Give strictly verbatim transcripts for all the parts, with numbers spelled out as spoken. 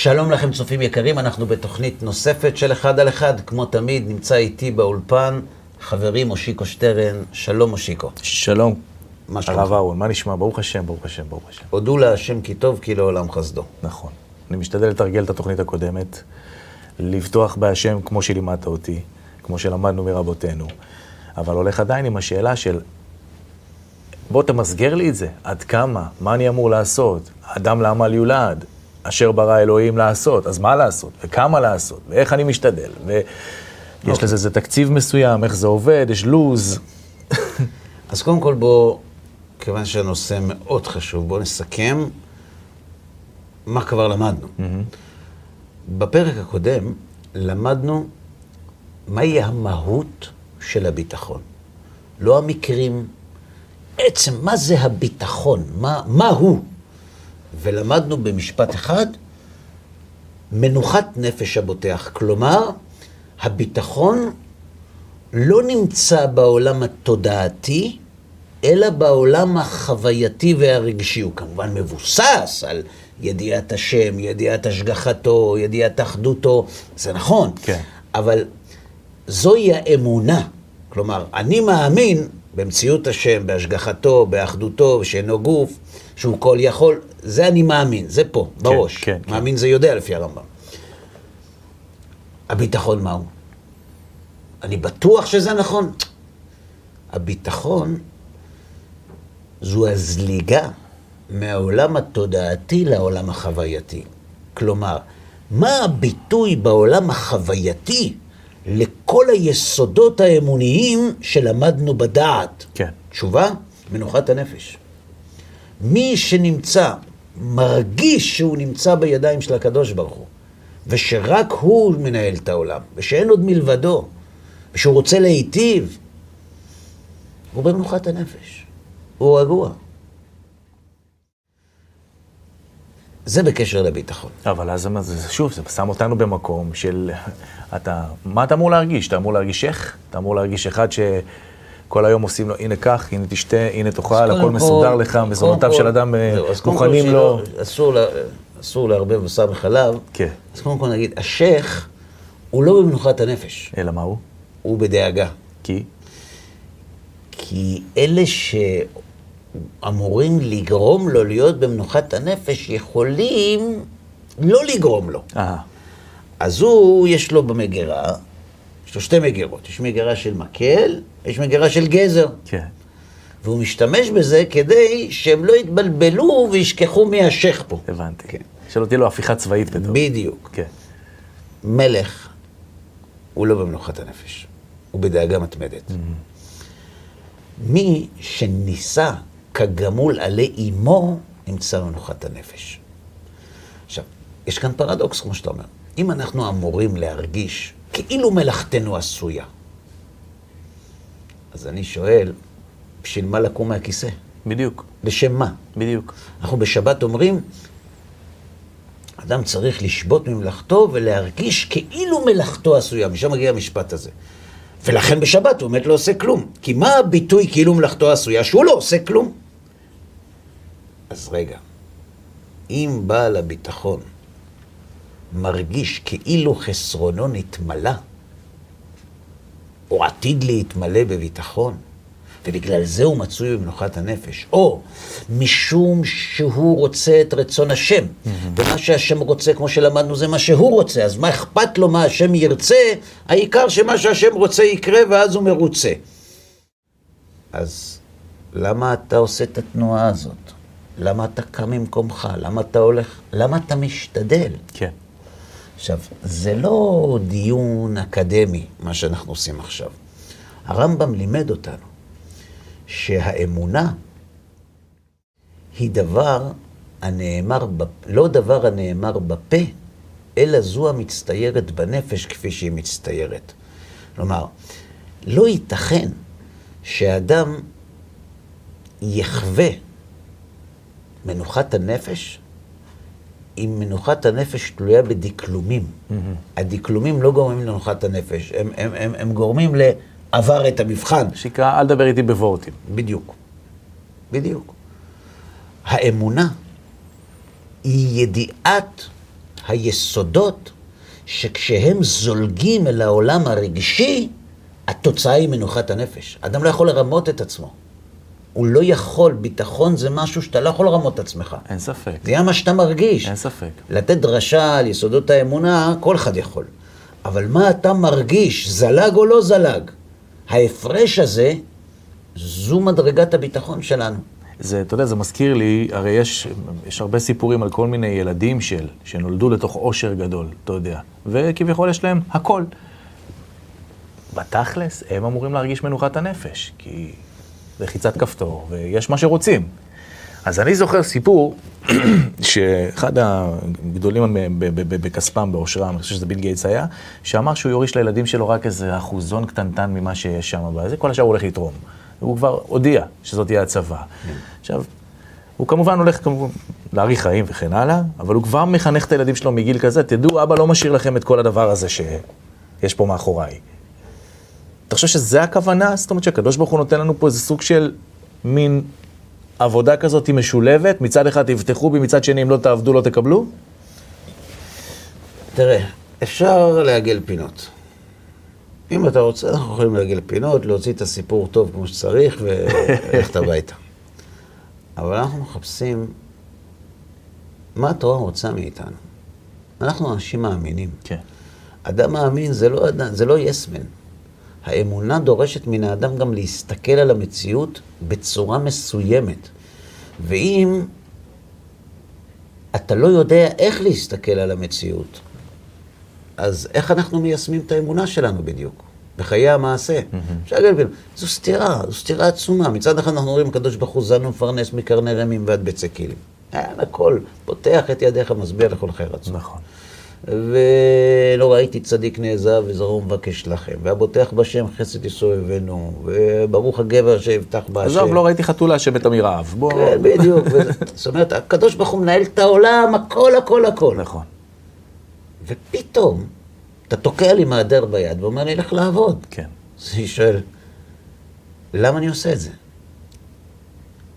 שלום לכם צופים יקרים, אנחנו בתוכנית נוספת של אחד על אחד. כמו תמיד נמצא איתי באולפן חברי מושיקו שטרן. שלום מושיקו. שלום. מה שלומך? הרב אהרן, מה נשמע? ברוך השם, ברוך השם, ברוך השם. הודו להשם כי טוב כי לעולם חסדו. נכון. אני משתדל לתרגל את התוכנית הקודמת, לבטוח בהשם כמו שלימדת אותי, כמו שלמדנו מרבותינו. אבל הולך עדיין עם השאלה של בוא תמסגר לי את זה, עד כמה, מה אני אמור לעשות, אדם לעמל יולד, אשר ברא אלוהים לעשות, אז מה לעשות, וכמה לעשות, ואיך אני משתדל, ויש לזה זה תקציב מסוים, איך זה עובד, יש לוז. אז קודם כל בוא, כיוון שהנושא מאוד חשוב, בוא נסכם מה כבר למדנו. בפרק הקודם למדנו מהי המהות של הביטחון, לא המקרים, עצם מה זה הביטחון, מה, מה הוא? ולמדנו במשפט אחד, מנוחת נפש הבוטח. כלומר, הביטחון לא נמצא בעולם התודעתי, אלא בעולם החווייתי והרגשי. הוא כמובן מבוסס על ידיעת השם, ידיעת השגחתו, ידיעת אחדותו. זה נכון. כן. אבל זוהי האמונה. כלומר, אני מאמין במציאות השם, בהשגחתו, באחדותו, שאינו גוף, שהוא כל יכול, זה אני מאמין, זה פה, בראש. כן, כן, מאמין כן. זה יודע לפי הרמב"ם. הביטחון מהו? אני בטוח שזה נכון. הביטחון זו הזליגה מהעולם התודעתי לעולם החווייתי. כלומר, מה הביטוי בעולם החווייתי לכל היסודות האמוניים שלמדנו בדעת? כן. תשובה, מנוחת הנפש. מי שנמצא, מרגיש שהוא נמצא בידיים של הקדוש ברוך הוא, ושרק הוא מנהל את העולם, ושאין עוד מלבדו, ושהוא רוצה להיטיב, הוא במנוחת הנפש, הוא רגוע. זה בקשר לביטחון. אבל אז שוב, זה שם אותנו במקום של, אתה, מה אתה אמור להרגיש? אתה אמור להרגיש איך? אתה אמור להרגיש אחד ש... כל היום עושים לו, הנה כך, הנה תשתה, הנה תאכל, הכל מסודר לך, מזונותיו של אדם מוכנים לו. אסור להרבה בשר בחלב. כן. אז קודם כל נגיד, השייך הוא לא במנוחת הנפש. אלא מה הוא? הוא בדאגה. כי? כי אלה שאמורים לגרום לו להיות במנוחת הנפש, יכולים לא לגרום לו. אז הוא, יש לו במגירה, יש לו שתי מגירות, יש מגירה של מקל, יש מגירה של גזר. כן. והוא משתמש בזה כדי שהם לא יתבלבלו וישכחו מהשך פה. הבנתי. כן. שלא תהיה לו הפיכה צבאית בדור. בדיוק. כן. מלך הוא לא במנוחת הנפש, הוא בדאגה מתמדת. Mm-hmm. מי שניסה כגמול עלי אימו נמצא במנוחת הנפש. עכשיו, יש כאן פרדוקס כמו שאתה אומר. אם אנחנו אמורים להרגיש כאילו מלאכתנו עשויה, אז אני שואל, בשביל מה לקום מהכיסא? בדיוק. לשם מה? בדיוק. אנחנו בשבת אומרים, אדם צריך לשבות ממלאכתו ולהרגיש כאילו מלאכתו עשויה. משם מגיע המשפט הזה. ולכן בשבת הוא באמת לא עושה כלום. כי מה הביטוי כאילו מלאכתו עשויה? שהוא לא עושה כלום. אז רגע, אם בעל הביטחון מרגיש כאילו חסרונו נתמלא, או עתיד להתמלא בביטחון, ובגלל זה הוא מצוי במנוחת הנפש, או משום שהוא רוצה את רצון השם, mm-hmm. ומה שהשם רוצה, כמו שלמדנו, זה מה שהוא רוצה, אז מה אכפת לו מה השם ירצה? העיקר שמה שהשם רוצה יקרה, ואז הוא מרוצה. אז למה אתה עושה את התנועה הזאת? למה אתה קם ממקומך? למה אתה הולך? למה אתה משתדל? כן. עכשיו, זה לא דיון אקדמי, מה שאנחנו עושים עכשיו. הרמב"ם לימד אותנו שהאמונה היא דבר הנאמר, לא דבר הנאמר בפה, אלא זו המצטיירת בנפש כפי שהיא מצטיירת. כלומר, לא ייתכן שאדם יחווה מנוחת הנפש, אם מנוחת הנפש תלויה בדקלומים. Mm-hmm. הדקלומים לא גורמים לנוחת הנפש, הם, הם, הם, הם גורמים לעבר את המבחן. שיקרא, אל דבר איתי בוורטים. בדיוק, בדיוק. האמונה היא ידיעת היסודות שכשהם זולגים אל העולם הרגשי, התוצאה היא מנוחת הנפש. אדם לא יכול לרמות את עצמו. הוא לא יכול, ביטחון זה משהו שאתה לא יכול לרמות את עצמך. אין ספק. זה היה מה שאתה מרגיש. אין ספק. לתת דרשה על יסודות האמונה, כל אחד יכול. אבל מה אתה מרגיש, זלג או לא זלג? ההפרש הזה, זו מדרגת הביטחון שלנו. זה, אתה יודע, זה מזכיר לי, הרי יש, יש הרבה סיפורים על כל מיני ילדים של, שנולדו לתוך עושר גדול, אתה יודע, וכביכול יש להם הכל. בתכלס, הם אמורים להרגיש מנוחת הנפש, כי זה חיצת כפתור, ויש מה שרוצים. אז אני זוכר סיפור שאחד הגדולים בכספם, באושרם, אני חושב שזה ביל גייטס היה, שאמר שהוא יוריש לילדים שלו רק איזה אחוזון קטנטן ממה שיש שם, וזה כל השאר הולך לתרום. הוא כבר הודיע שזאת תהיה הצבא. עכשיו, הוא כמובן הולך כמובן להאריך חיים וכן הלאה, אבל הוא כבר מחנך את הילדים שלו מגיל כזה, תדעו, אבא לא משאיר לכם את כל הדבר הזה שיש פה מאחוריי. אתה חושב שזה הכוונה? זאת אומרת שהקדוש ברוך הוא נותן לנו פה איזה סוג של מין עבודה כזאת היא משולבת, מצד אחד תבטחו בי, מצד שני אם לא תעבדו לא תקבלו? תראה, אפשר להגל פינות. אם אתה רוצה, אנחנו יכולים להגיע לפינות, להוציא את הסיפור טוב כמו שצריך ולכת הביתה. אבל אנחנו מחפשים מה התורה רוצה מאיתנו. אנחנו אנשים מאמינים. כן. אדם מאמין זה לא, זה לא יסמן. האמונה דורשת מן האדם גם להסתכל על המציאות בצורה מסוימת. ואם אתה לא יודע איך להסתכל על המציאות, אז איך אנחנו מיישמים את האמונה שלנו בדיוק? בחיי המעשה. זו סתירה, זו סתירה עצומה. מצד אחד אנחנו אומרים, הקדוש ברוך הוא זנו מפרנס מקרני רמים ועד בצק כלים. אין הכל, פותח את ידיך, מסביר לכל חי רצון. נכון. ולא ראיתי צדיק נעזב וזרעו מבקש לכם. והבוטח בשם חסד יסובבנו, וברוך הגבר שהבטח בהשם. עזוב, לא ראיתי חתולה שבתמי רעב. כן, בדיוק. זאת אומרת, הקדוש ברוך הוא מנהל את העולם, הכל, הכל, הכל. נכון. ופתאום, אתה תוקע לי מהדר ביד ואומר לי, לך לעבוד. כן. אז אני שואל, למה אני עושה את זה?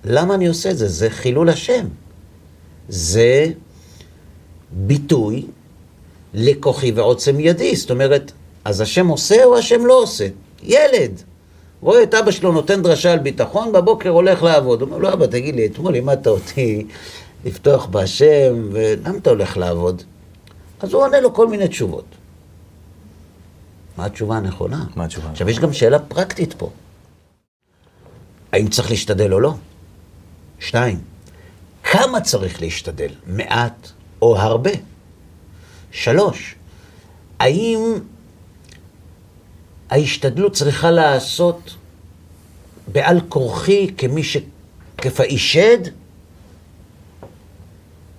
למה אני עושה את זה? זה חילול השם. זה ביטוי לכוחי ועוצם ידי. זאת אומרת, אז השם עושה או השם לא עושה? ילד. רואה את אבא שלו נותן דרשה על ביטחון, בבוקר הולך לעבוד. הוא אומר, לא אבא, תגיד לי, אתמול לימדת אותי לפתוח בהשם, ולמה אתה הולך לעבוד? אז הוא עונה לו כל מיני תשובות. מה התשובה הנכונה? מה התשובה? עכשיו, יש גם שאלה פרקטית פה. האם צריך להשתדל או לא? שתיים. כמה צריך להשתדל? מעט או הרבה? שלוש. האם ההשתדלות צריכה לעשות בעל כורחי כמי שכפאישד?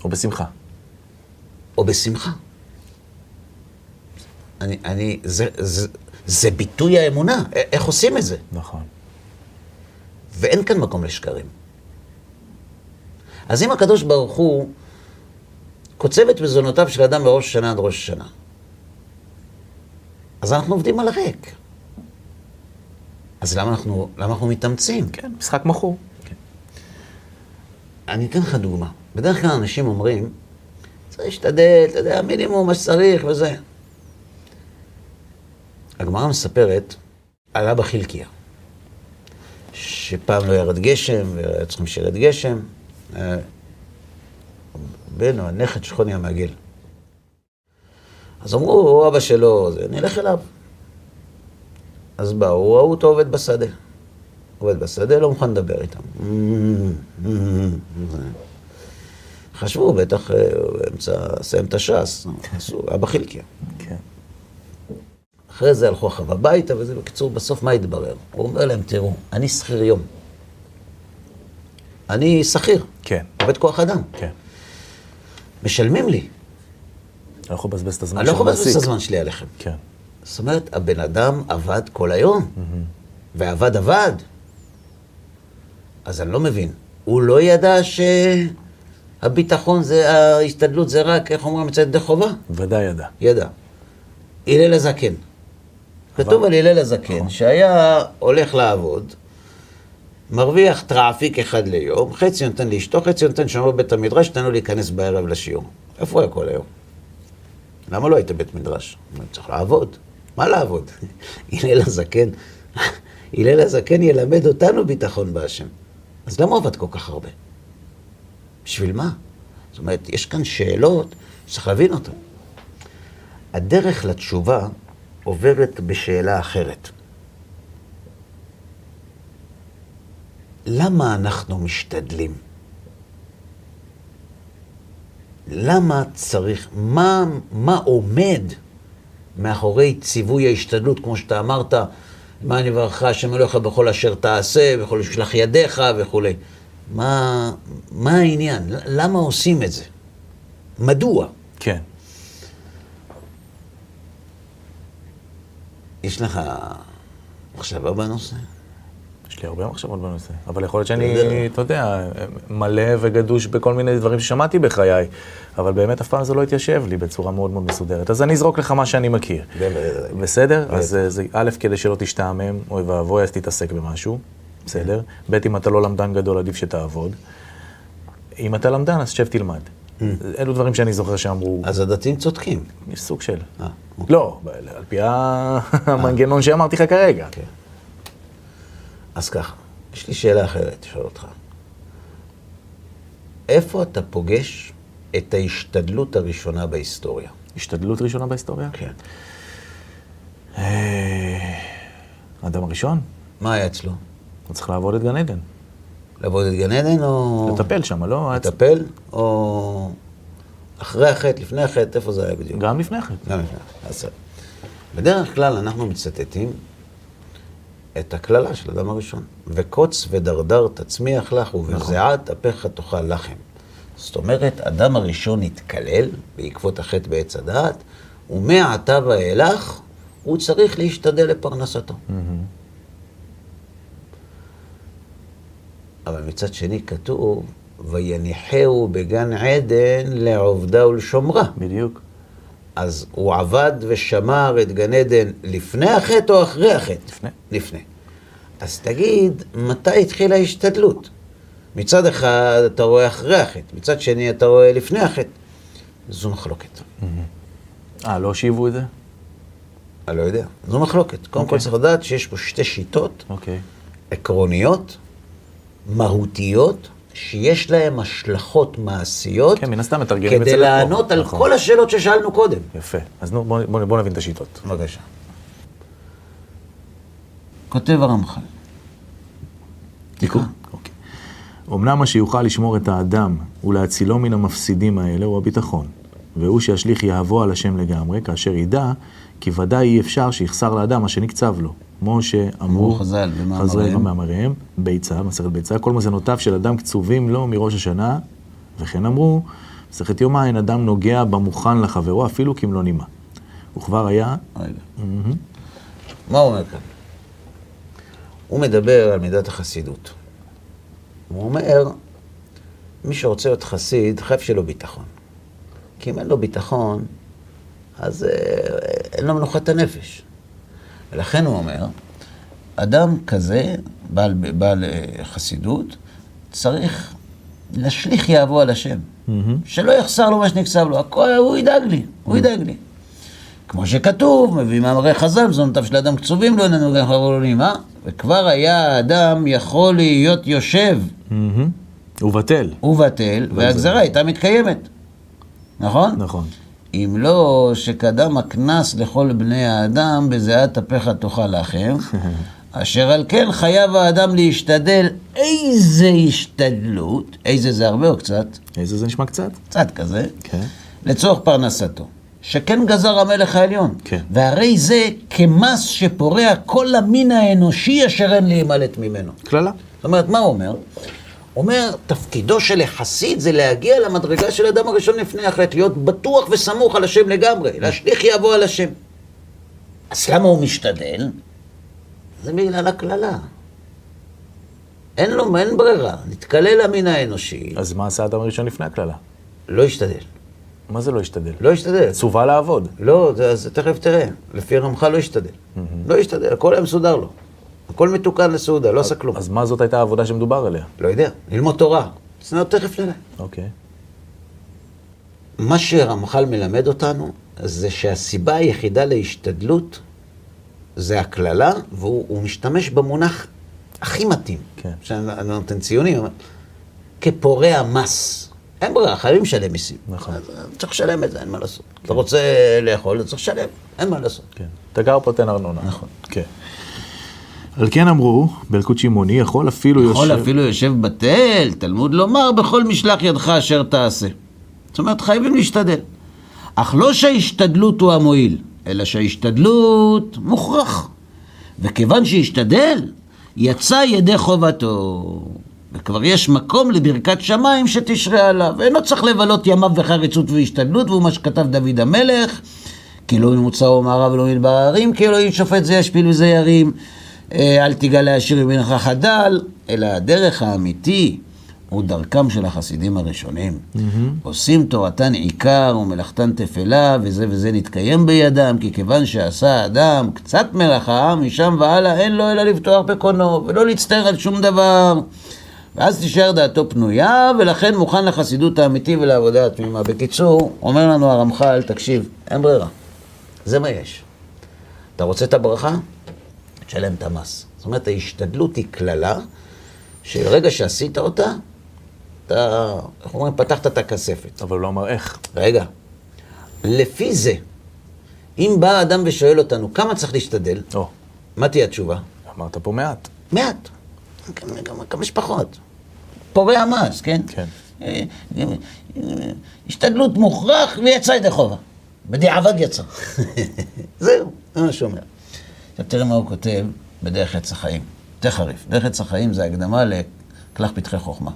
או בשמחה. או בשמחה. אני, אני, זה, זה, זה ביטוי האמונה. איך עושים את זה? נכון. ואין כאן מקום לשקרים. אז אם הקדוש ברוך הוא קוצבת בזונותיו של אדם בראש השנה עד ראש השנה, אז אנחנו עובדים על ריק. אז למה אנחנו, למה אנחנו מתאמצים? כן, משחק מחור. כן. אני אתן לך דוגמה. בדרך כלל אנשים אומרים, צריך להשתדל, אתה יודע, מינימום מה שצריך וזה. הגמרא מספרת על אבא חילקיה, שפעם לא ירד גשם, והיו צריכים שירד גשם. בן או הנכד שחוני המעגל. אז אמרו, אבא שלו, נלך אליו. אז באו, הוא ראו אותו עובד בשדה. עובד בשדה, לא מוכן לדבר איתם. חשבו, בטח, באמצע, סיים את השעס, עשו, אבא חילקיה. כן. אחרי זה הלכו אחריו הביתה, וזה בקיצור, בסוף מה התברר? הוא אומר להם, תראו, אני שכיר יום. אני שכיר. כן. עובד כוח אדם. כן. משלמים לי. אני לא בזבז את הזמן שלי. אני לא בזבז את הזמן שלי עליכם. כן. זאת אומרת, הבן אדם עבד כל היום. ועבד עבד. אז אני לא מבין. הוא לא ידע ש... הביטחון זה, ההשתדלות זה רק, איך אומרים, מצד ידי חובה? ודאי ידע. ידע. הילל הזקן. כתוב על הילל הזקן, שהיה הולך לעבוד, מרוויח טראפיק אחד ליום, חצי נותן לאשתו, חצי נותן שם בבית המדרש, נתנו להיכנס בערב לשיעור. איפה היה כל היום? למה לא היית בית מדרש? צריך לעבוד. מה לעבוד? הילל הזקן, הילל הזקן ילמד אותנו ביטחון בהשם. אז למה עובד כל כך הרבה? בשביל מה? זאת אומרת, יש כאן שאלות שצריך להבין אותן. הדרך לתשובה עוברת בשאלה אחרת. למה אנחנו משתדלים? למה צריך, מה, מה עומד מאחורי ציווי ההשתדלות, כמו שאתה אמרת, מה אני ברכה, השם אלוהיך בכל אשר תעשה, בכל שלח ידיך וכו'. מה, מה העניין? למה עושים את זה? מדוע? כן. יש לך מחשבה בנושא? יש לי הרבה מחשבות בנושא, אבל יכול להיות שאני, אתה יודע, מלא וגדוש בכל מיני דברים ששמעתי בחיי, אבל באמת אף פעם זה לא התיישב לי בצורה מאוד מאוד מסודרת. אז אני אזרוק לך מה שאני מכיר. בסדר? אז א', כדי שלא תשתעמם, אוי ואבוי, אז תתעסק במשהו. בסדר? ב', אם אתה לא למדן גדול, עדיף שתעבוד. אם אתה למדן, אז שב תלמד. אלו דברים שאני זוכר שאמרו... אז הדתיים צודקים. יש סוג של... לא, על פי המנגנון שאמרתי לך כרגע. אז ככה, יש לי שאלה אחרת, שואל אותך. איפה אתה פוגש את ההשתדלות הראשונה בהיסטוריה? השתדלות ראשונה בהיסטוריה? כן. האדם הראשון? מה היה אצלו? הוא צריך לעבוד את גן עדן. לעבוד את גן עדן או... לטפל שם, לא? לטפל או... אחרי החטא, לפני החטא, איפה זה היה בדיוק? גם לפני החטא. גם לפני החטא. אז בדרך כלל אנחנו מצטטים את הכללה של אדם הראשון. וקוץ ודרדר תצמיח לך, ובזיעת הפך תאכל לחם. זאת אומרת, אדם הראשון התקלל, בעקבות החטא בעץ הדעת, ומעתה ואילך, הוא צריך להשתדל לפרנסתו. אבל מצד שני כתוב, ויניחהו בגן עדן לעובדה ולשומרה. בדיוק. אז הוא עבד ושמר את גן עדן לפני החטא או אחרי החטא? לפני. לפני. אז תגיד, מתי התחילה ההשתדלות? מצד אחד אתה רואה אחרי החטא, מצד שני אתה רואה לפני החטא. זו מחלוקת. אה, לא השיבו את זה? אני לא יודע. זו מחלוקת. קודם כל צריך לדעת שיש פה שתי שיטות עקרוניות, מהותיות, שיש להם השלכות מעשיות, כן, מן הסתם מתרגלים את זה. כדי לענות על כל השאלות ששאלנו קודם. יפה. אז בואו נבין את השיטות. בבקשה. כותב הרמחל. תיקון. אוקיי. אמנם מה שיוכל לשמור את האדם ולהצילו מן המפסידים האלה הוא הביטחון, והוא שישליך יהבו על השם לגמרי, כאשר ידע כי ודאי אי אפשר שיחסר לאדם מה שנקצב לו. כמו שאמרו חז"ל במאמריהם, ביצה, מסכת ביצה, כל מזונותיו של אדם קצובים לו מראש השנה, וכן אמרו, מסכת יומין, אדם נוגע במוכן לחברו, אפילו כי אם לא נימה. הוא כבר היה... מה הוא אומר כאן? הוא מדבר על מידת החסידות. הוא אומר, מי שרוצה להיות חסיד, חייב שלו ביטחון. כי אם אין לו ביטחון, אז אין לו מנוחת הנפש. ולכן הוא אומר, אדם כזה, בעל, בעל חסידות, צריך לשליך יהבו על השם. Mm-hmm. שלא יחסר לו מה שנקצב לו, הכל, הוא ידאג לי, mm-hmm. הוא ידאג לי. כמו שכתוב, מביא מאמרי חז"ל, מזונותיו של אדם קצובים לו, איננו גם חברו לו נימה, וכבר היה האדם יכול להיות יושב. Mm-hmm. הוא בטל. הוא בטל, והגזרה הייתה מתקיימת. נכון? נכון. אם לא שקדם הכנס לכל בני האדם, בזיעת הפך תאכל לחם, אשר על כן חייב האדם להשתדל. איזה השתדלות, איזה זה הרבה או קצת? איזה זה נשמע קצת? קצת כזה, okay. לצורך פרנסתו, שכן גזר המלך העליון, okay. והרי זה כמס שפורע כל המין האנושי אשר אין להימלט ממנו. כללה. זאת אומרת, מה הוא אומר? אומר, תפקידו של החסיד זה להגיע למדרגה של אדם הראשון לפני החטא, להיות בטוח וסמוך על השם לגמרי, להשליך יהבו על השם. אז למה הוא משתדל? זה בגלל הכללה. אין לו, אין ברירה, נתקלל המין האנושי. אז מה עשה אדם הראשון לפני הכללה? לא השתדל. מה זה לא השתדל? לא השתדל. צובה לעבוד. לא, אז תכף תראה, לפי הרמח"ל לא השתדל. לא השתדל, הכל היה מסודר לו. הכל מתוקן לסעודה, לא עשה כלום. אז מה זאת הייתה העבודה שמדובר עליה? לא יודע, ללמוד תורה. בסדר, תכף נראה. אוקיי. מה שהרמח"ל מלמד אותנו, זה שהסיבה היחידה להשתדלות זה הכללה, והוא משתמש במונח הכי מתאים, שאני נותן ציונים, כפורע המס. אין ברירה, חייבים לשלם מיסים. נכון. צריך לשלם את זה, אין מה לעשות. אתה רוצה לאכול, צריך לשלם, אין מה לעשות. כן. אתה גר פה תן ארנונה. נכון. כן. על כן אמרו, ברכות שמעוני, יכול אפילו יושב... יכול אפילו יושב בתל, תלמוד לומר, בכל משלח ידך אשר תעשה. זאת אומרת, חייבים להשתדל. אך לא שההשתדלות הוא המועיל, אלא שההשתדלות מוכרח. וכיוון שהשתדל, יצא ידי חובתו. וכבר יש מקום לברכת שמיים שתשרה עליו. אינו צריך לבלות ימיו בחריצות והשתדלות, והוא מה שכתב דוד המלך, כי לא ממוצאו מערב לא מלבר הערים, כי אלוהים שופט זה ישפיל וזה ירים, אל תיגע להשאיר ממנך חדל, אלא הדרך האמיתי הוא דרכם של החסידים הראשונים. Mm-hmm. עושים תורתן עיקר ומלאכתן תפלה, וזה וזה נתקיים בידם, כי כיוון שעשה אדם קצת מלאכה, משם ועלה אין לו אלא לפתוח בקונו, ולא להצטער על שום דבר. ואז תישאר דעתו פנויה, ולכן מוכן לחסידות האמיתי ולעבודה התמימה. בקיצור, אומר לנו הרמחל, תקשיב, אין ברירה. זה מה יש. אתה רוצה את הברכה? תשלם את המס. זאת אומרת, ההשתדלות היא כללה, שברגע שעשית אותה, אתה, איך אומרים, פתחת את הכספת. אבל לא אומר איך. רגע. לפי זה, אם בא האדם ושואל אותנו, כמה צריך להשתדל? או. מה תהיה התשובה? אמרת פה מעט. מעט. כמה שפחות. פורע המס, כן? כן. השתדלות מוכרח ויצא ידי חובה. בדיעבד יצא. זהו, זה מה שאומר. עכשיו תראה מה הוא כותב בדרך עץ החיים. תחריף. דרך עץ החיים זה הקדמה לכלך פתחי חוכמה.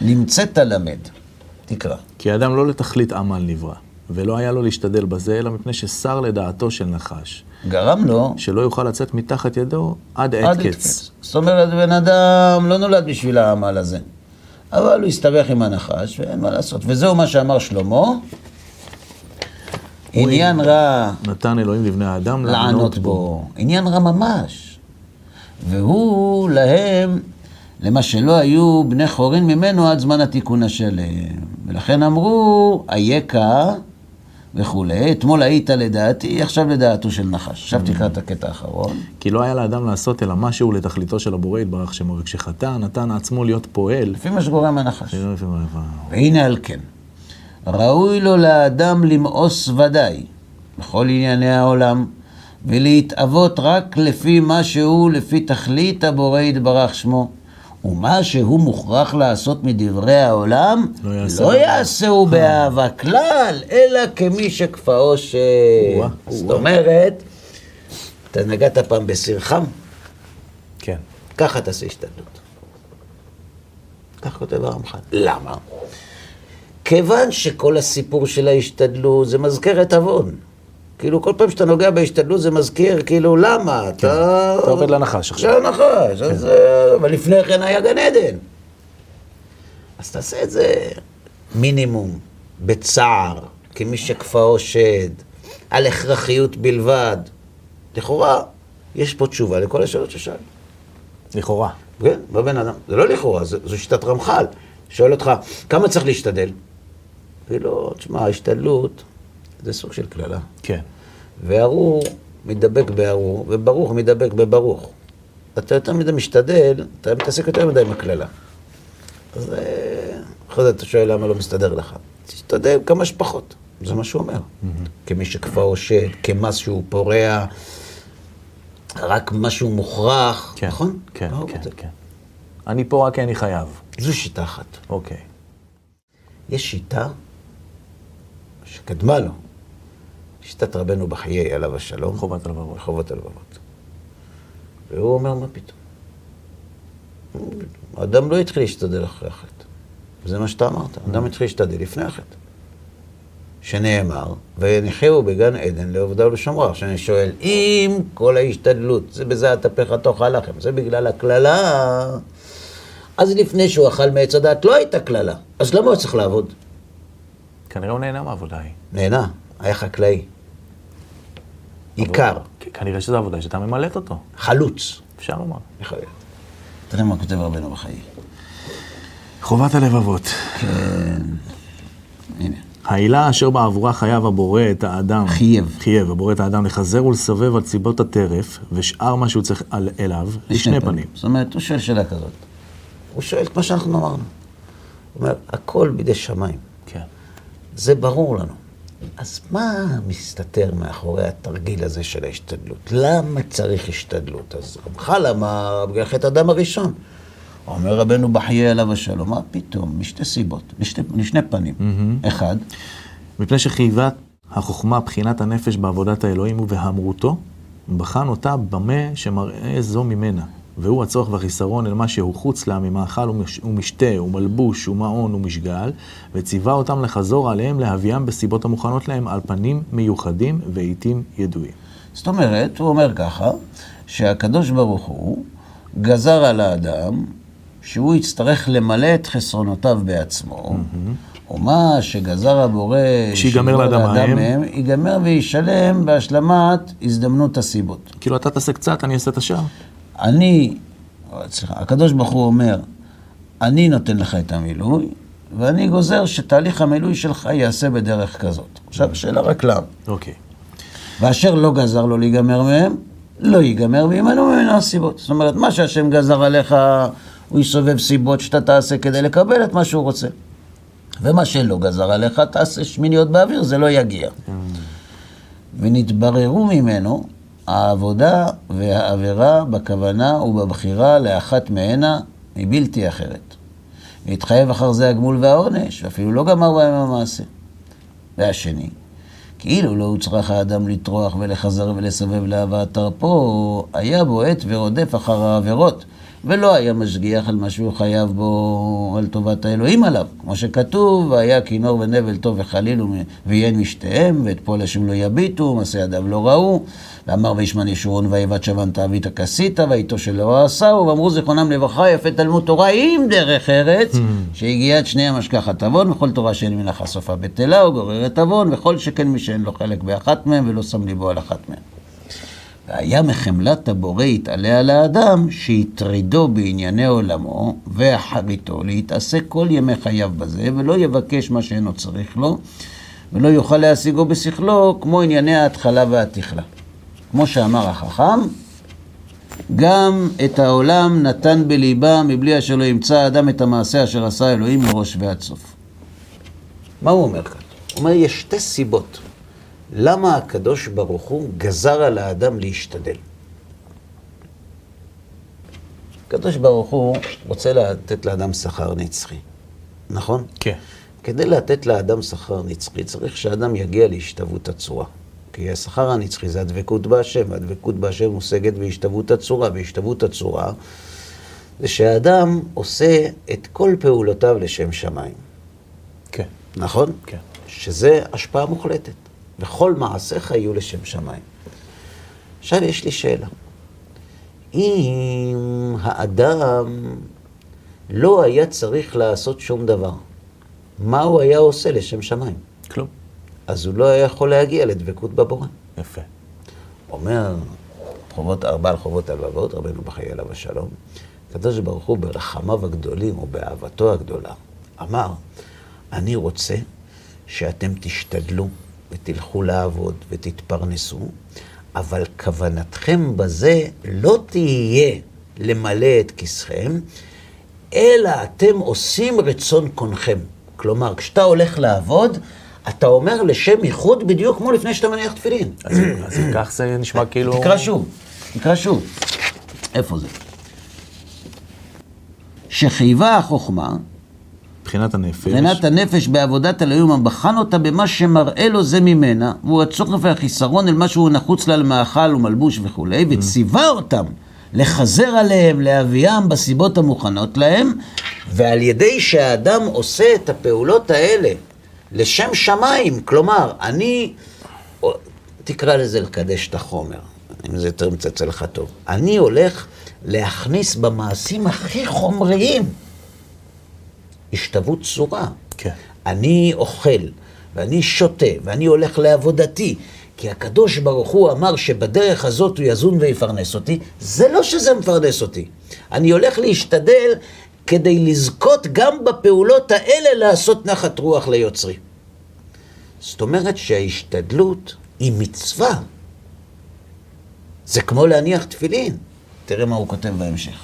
נמצאת למד, תקרא. כי האדם לא לתכלית עמל נברא, ולא היה לו להשתדל בזה, אלא מפני שסר לדעתו של נחש. גרם לו... שלא יוכל לצאת מתחת ידו עד עת קץ. זאת אומרת, בן אדם לא נולד בשביל העמל הזה, אבל הוא הסתבך עם הנחש, ואין מה לעשות. וזהו מה שאמר שלמה, עניין רע... נתן אלוהים לבני האדם לענות בו. עניין רע ממש. והוא להם, למה שלא היו בני חורין ממנו עד זמן התיקון השלם. ולכן אמרו, אייקה... וכולי, אתמול היית לדעתי, עכשיו לדעתו של נחש. עכשיו תקרא את הקטע האחרון. כי לא היה לאדם לעשות אלא משהו לתכליתו של הבורא יתברך שמו, וכשחטא נתן עצמו להיות פועל. לפי מה שגורם הנחש. והנה על כן, ראוי לו לאדם למאוס ודאי, בכל ענייני העולם, ולהתאבות רק לפי מה שהוא, לפי תכלית הבורא יתברך שמו. ומה שהוא מוכרח לעשות מדברי העולם, לא יעשהו באהבה כלל, אלא כמי שכפאו ש... זאת אומרת, אתה נגעת פעם בסיר חם? כן. ככה תעשה השתדלות. כך כותב הרמח"ל. למה? כיוון שכל הסיפור של ההשתדלות זה מזכיר את עוון. כאילו כל פעם שאתה נוגע בהשתדלות זה מזכיר, כאילו למה? אתה עובד לנחש עכשיו. לנחש, אבל לפני כן היה גן עדן. אז תעשה את זה מינימום, בצער, כמי שכפאו שד, על הכרחיות בלבד. לכאורה, יש פה תשובה לכל השאלות ששאל. לכאורה. כן, בבן אדם. זה לא לכאורה, זו שיטת רמח"ל. שואל אותך, כמה צריך להשתדל? כאילו, תשמע, השתדלות... זה סוג של כללה. כן. וארור מדבק בארור, וברוך מדבק בברוך. אתה יותר מדי משתדל, אתה מתעסק יותר מדי עם הכללה. אז אחרי זה אתה שואל למה לא מסתדר לך. תשתדל כמה שפחות, זה מה שהוא אומר. כמי שכפה עושד, כמה שהוא פורע, רק משהו מוכרח, נכון? כן, כן, כן. אני פה רק כי אני חייב. זו שיטה אחת. אוקיי. יש שיטה שקדמה לו. שיטת רבנו בחיי עליו השלום. חובות הלבבות. חובות הלבבות. והוא אומר, מה פתאום? האדם לא התחיל להשתדל אחרי החטא. וזה מה שאתה אמרת. האדם התחיל להשתדל לפני החטא. שנאמר, ונחייהו בגן עדן לעובדה ולשומרה. שאני שואל, אם כל ההשתדלות, זה בזעת הפחתו חלכם, זה בגלל הכללה, אז לפני שהוא אכל מעץ הדעת לא הייתה כללה. אז למה הוא צריך לעבוד? כנראה הוא נהנה מעבודה היא. נהנה. היה חקלאי. עיקר. כנראה שזו עבודה שאתה ממלאת אותו. חלוץ. אפשר לומר. יכול להיות. אתה יודע מה כותב רבנו בחיי. חובת הלבבות. כן. הנה. העילה אשר בעבורה חייב הבורא את האדם, חייב, חייב, הבורא את האדם לחזר ולסבב על ציבות הטרף ושאר מה שהוא צריך על, אליו, לשני פנים. פנים. זאת אומרת, הוא שואל שאלה כזאת. הוא שואל את מה שאנחנו אמרנו. הוא אומר, הכל בידי שמיים. כן. זה ברור לנו. אז מה מסתתר מאחורי התרגיל הזה של ההשתדלות? למה צריך השתדלות? אז הרמח"ל אמר, בגלל חטא אדם הראשון. אומר רבנו בחיי עליו השלום, מה פתאום? משתי סיבות, משתי, משני פנים. Mm-hmm. אחד, מפני שחייבת החוכמה, בחינת הנפש בעבודת האלוהים ובהמרותו, בחן אותה במה שמראה זו ממנה, והוא הצורך והחיסרון אל מה שהוא חוץ לה, ממאכל ומשתה, ומלבוש, ומעון, ומשגל, וציווה אותם לחזור עליהם להביאם בסיבות המוכנות להם על פנים מיוחדים ועיתים ידועים. זאת אומרת, הוא אומר ככה, שהקדוש ברוך הוא גזר על האדם, שהוא יצטרך למלא את חסרונותיו בעצמו, ומה שגזר הבורא, שיגמר לאדם מהם, ייגמר וישלם בהשלמת הזדמנות הסיבות. כאילו אתה תעשה קצת, אני אעשה את השאר. אני, סליחה, הקדוש ברוך הוא אומר, אני נותן לך את המילוי, ואני גוזר שתהליך המילוי שלך יעשה בדרך כזאת. עכשיו, שאלה רק למה. אוקיי. ואשר לא גזר לו להיגמר מהם, לא ייגמר, וימנו ממנו הסיבות. זאת אומרת, מה שהשם גזר עליך, הוא יסובב סיבות שאתה תעשה כדי לקבל את מה שהוא רוצה. ומה שלא גזר עליך, תעשה שמיניות באוויר, זה לא יגיע. ונתבררו ממנו העבודה והעבירה בכוונה ובבחירה לאחת מהנה מבלתי אחרת. והתחייב אחר זה הגמול והעונש, ואפילו לא גמר בהם המעשה. והשני, כאילו לא הוצרך האדם לטרוח ולחזר ולסבב להבאת תרפו, היה בועט ורודף אחר העבירות. ולא היה משגיח על מה שהוא חייב בו, על טובת האלוהים עליו. כמו שכתוב, היה כינור ונבל טוב וחליל ויין משתיהם, ואת פול השם לא יביטו, מעשה ידיו לא ראו. ואמר וישמן ישורון ואיבת שבן תאבית הכסית, ואיתו שלא עשהו, ואמרו זכרונם לברכה יפה תלמוד תורה עם דרך ארץ, שהגיעה את שני המשכחת עוון, וכל תורה שאין מן החשפה בטלה וגוררת עוון, וכל שכן מי שאין לו חלק באחת מהם ולא שם ליבו על אחת מהם. והיה מחמלת הבורא יתעלה על האדם שיתרידו בענייני עולמו ואחריתו להתעסק כל ימי חייו בזה ולא יבקש מה שאינו צריך לו ולא יוכל להשיגו בשכלו כמו ענייני ההתחלה והתכלה. כמו שאמר החכם, גם את העולם נתן בליבה מבלי אשר לא ימצא האדם את המעשה אשר עשה אלוהים מראש ועד סוף. מה הוא אומר כאן? הוא אומר יש שתי סיבות. למה הקדוש ברוך הוא גזר על האדם להשתדל? הקדוש ברוך הוא רוצה לתת לאדם שכר נצחי, נכון? כן. כדי לתת לאדם שכר נצחי, צריך שהאדם יגיע להשתוות הצורה. כי השכר הנצחי זה הדבקות בהשם, הדבקות בהשם מושגת בהשתוות הצורה, בהשתוות הצורה, זה שהאדם עושה את כל פעולותיו לשם שמיים. כן. נכון? כן. שזה השפעה מוחלטת. וכל מעשיך היו לשם שמיים. עכשיו יש לי שאלה. אם האדם לא היה צריך לעשות שום דבר, מה הוא היה עושה לשם שמיים? כלום. אז הוא לא היה יכול להגיע לדבקות בבורא. יפה. אומר בעל חובות הלבבות, רבנו בחיי עליו השלום, הקדוש ברוך הוא ברחמיו הגדולים ובאהבתו הגדולה, אמר, אני רוצה שאתם תשתדלו, ותלכו לעבוד ותתפרנסו, אבל כוונתכם בזה לא תהיה למלא את כיסכם, אלא אתם עושים רצון קונכם. כלומר, כשאתה הולך לעבוד, אתה אומר לשם ייחוד בדיוק כמו לפני שאתה מניח תפילין. אז כך זה נשמע כאילו... תקרא שוב, תקרא שוב. איפה זה? שחייבה החוכמה, בחינת הנפש. בחינת הנפש בעבודת אלוהים, הבחן אותה במה שמראה לו זה ממנה, והוא הצורך והחיסרון אל מה שהוא נחוץ לה על מאכל ומלבוש וכו', וציווה אותם לחזר עליהם, להביאם בסיבות המוכנות להם, ועל ידי שהאדם עושה את הפעולות האלה לשם שמיים, כלומר, אני, תקרא לזה לקדש את החומר, אם זה יותר מצצה לך טוב, אני הולך להכניס במעשים הכי חומריים, השתוות צורה. כן. אני אוכל, ואני שותה, ואני הולך לעבודתי, כי הקדוש ברוך הוא אמר שבדרך הזאת הוא יזון ויפרנס אותי, זה לא שזה מפרנס אותי. אני הולך להשתדל כדי לזכות גם בפעולות האלה לעשות נחת רוח ליוצרי. זאת אומרת שההשתדלות היא מצווה. זה כמו להניח תפילין. תראה מה הוא כותב בהמשך.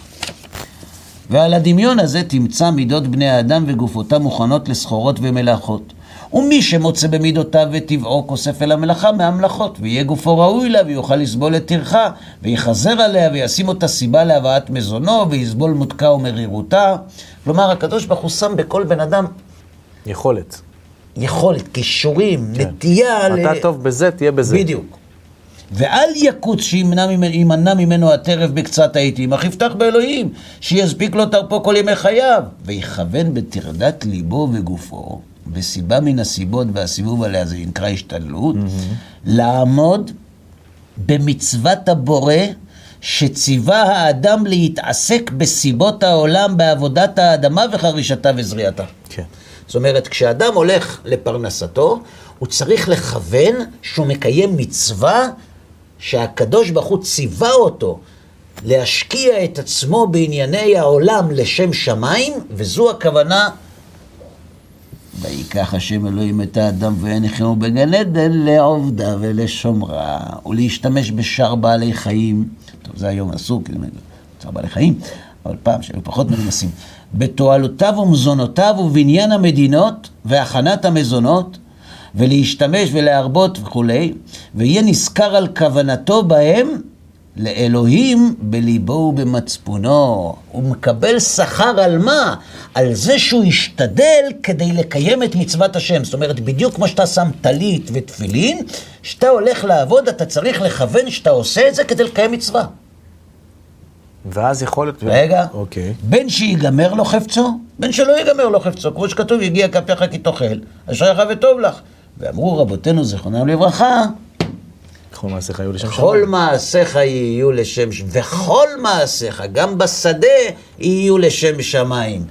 ועל הדמיון הזה תמצא מידות בני האדם וגופותם מוכנות לסחורות ומלאכות. ומי שמוצא במידותיו וטבעו כוסף אל המלאכה מהמלאכות, ויהיה גופו ראוי לה ויוכל לסבול את תרחה, ויחזר עליה וישים אותה סיבה להבאת מזונו, ויסבול מותקה ומרירותה. כלומר, הקדוש ברוך הוא שם בכל בן אדם יכולת. יכולת, כישורים, כן. נטייה. אתה ל... טוב בזה, תהיה בזה. בדיוק. ואל יקוץ שימנע ממנו הטרף בקצת העיתים, אך יפתח באלוהים, שיספיק לו תרפו כל ימי חייו, ויכוון בתרדת ליבו וגופו, וסיבה מן הסיבות והסיבוב עליה, זה נקרא השתדלות, mm-hmm. לעמוד במצוות הבורא, שציווה האדם להתעסק בסיבות העולם, בעבודת האדמה וחרישתה וזריעתה. כן. זאת אומרת, כשאדם הולך לפרנסתו, הוא צריך לכוון שהוא מקיים מצווה, שהקדוש ברוך הוא ציווה אותו להשקיע את עצמו בענייני העולם לשם שמיים, וזו הכוונה. ויקח השם אלוהים את האדם ויניחהו בגן עדן לעובדה ולשומרה, ולהשתמש בשאר בעלי חיים. טוב, זה היום אסור, כי זה צער בעלי חיים, אבל פעם שהיו פחות מנומסים. בתועלותיו ומזונותיו ובניין המדינות והכנת המזונות, ולהשתמש ולהרבות וכו', ויהיה נזכר על כוונתו בהם לאלוהים בליבו ובמצפונו. הוא מקבל שכר על מה? על זה שהוא ישתדל כדי לקיים את מצוות השם. זאת אומרת, בדיוק כמו שאתה שם תלית ותפילין, שאתה הולך לעבוד, אתה צריך לכוון שאתה עושה את זה כדי לקיים מצווה. ואז יכולת... רגע, אוקיי. בין שיגמר לו חפצו, בין שלא יגמר לו חפצו, כמו שכתוב, יגיע כפיך כי תאכל, אשריך וטוב לך. ואמרו רבותינו זיכרונם לברכה, כל מעשיך יהיו לשם שמיים. כל מעשיך יהיו לשם שמיים, וכל מעשיך, גם בשדה, יהיו לשם שמיים.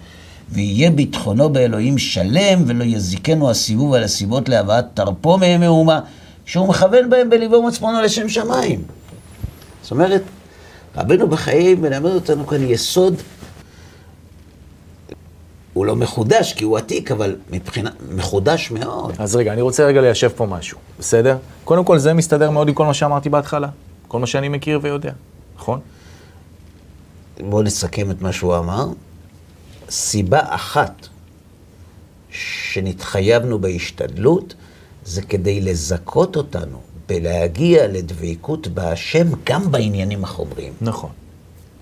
ויהיה ביטחונו באלוהים שלם, ולא יזיקנו הסיבוב על הסיבות להבאת תרפו מהם מאומה, שהוא מכוון בהם בליבו ומצפונו לשם שמיים. זאת אומרת, רבנו בחיי מלמד אותנו כאן יסוד, הוא לא מחודש כי הוא עתיק, אבל מבחינה, מחודש מאוד. אז רגע, אני רוצה רגע ליישב פה משהו, בסדר? קודם כל זה מסתדר מאוד עם כל מה שאמרתי בהתחלה, כל מה שאני מכיר ויודע, נכון? בואו נסכם את מה שהוא אמר. סיבה אחת שנתחייבנו בהשתדלות, זה כדי לזכות אותנו ולהגיע לדביקות בהשם גם בעניינים החומריים. נכון.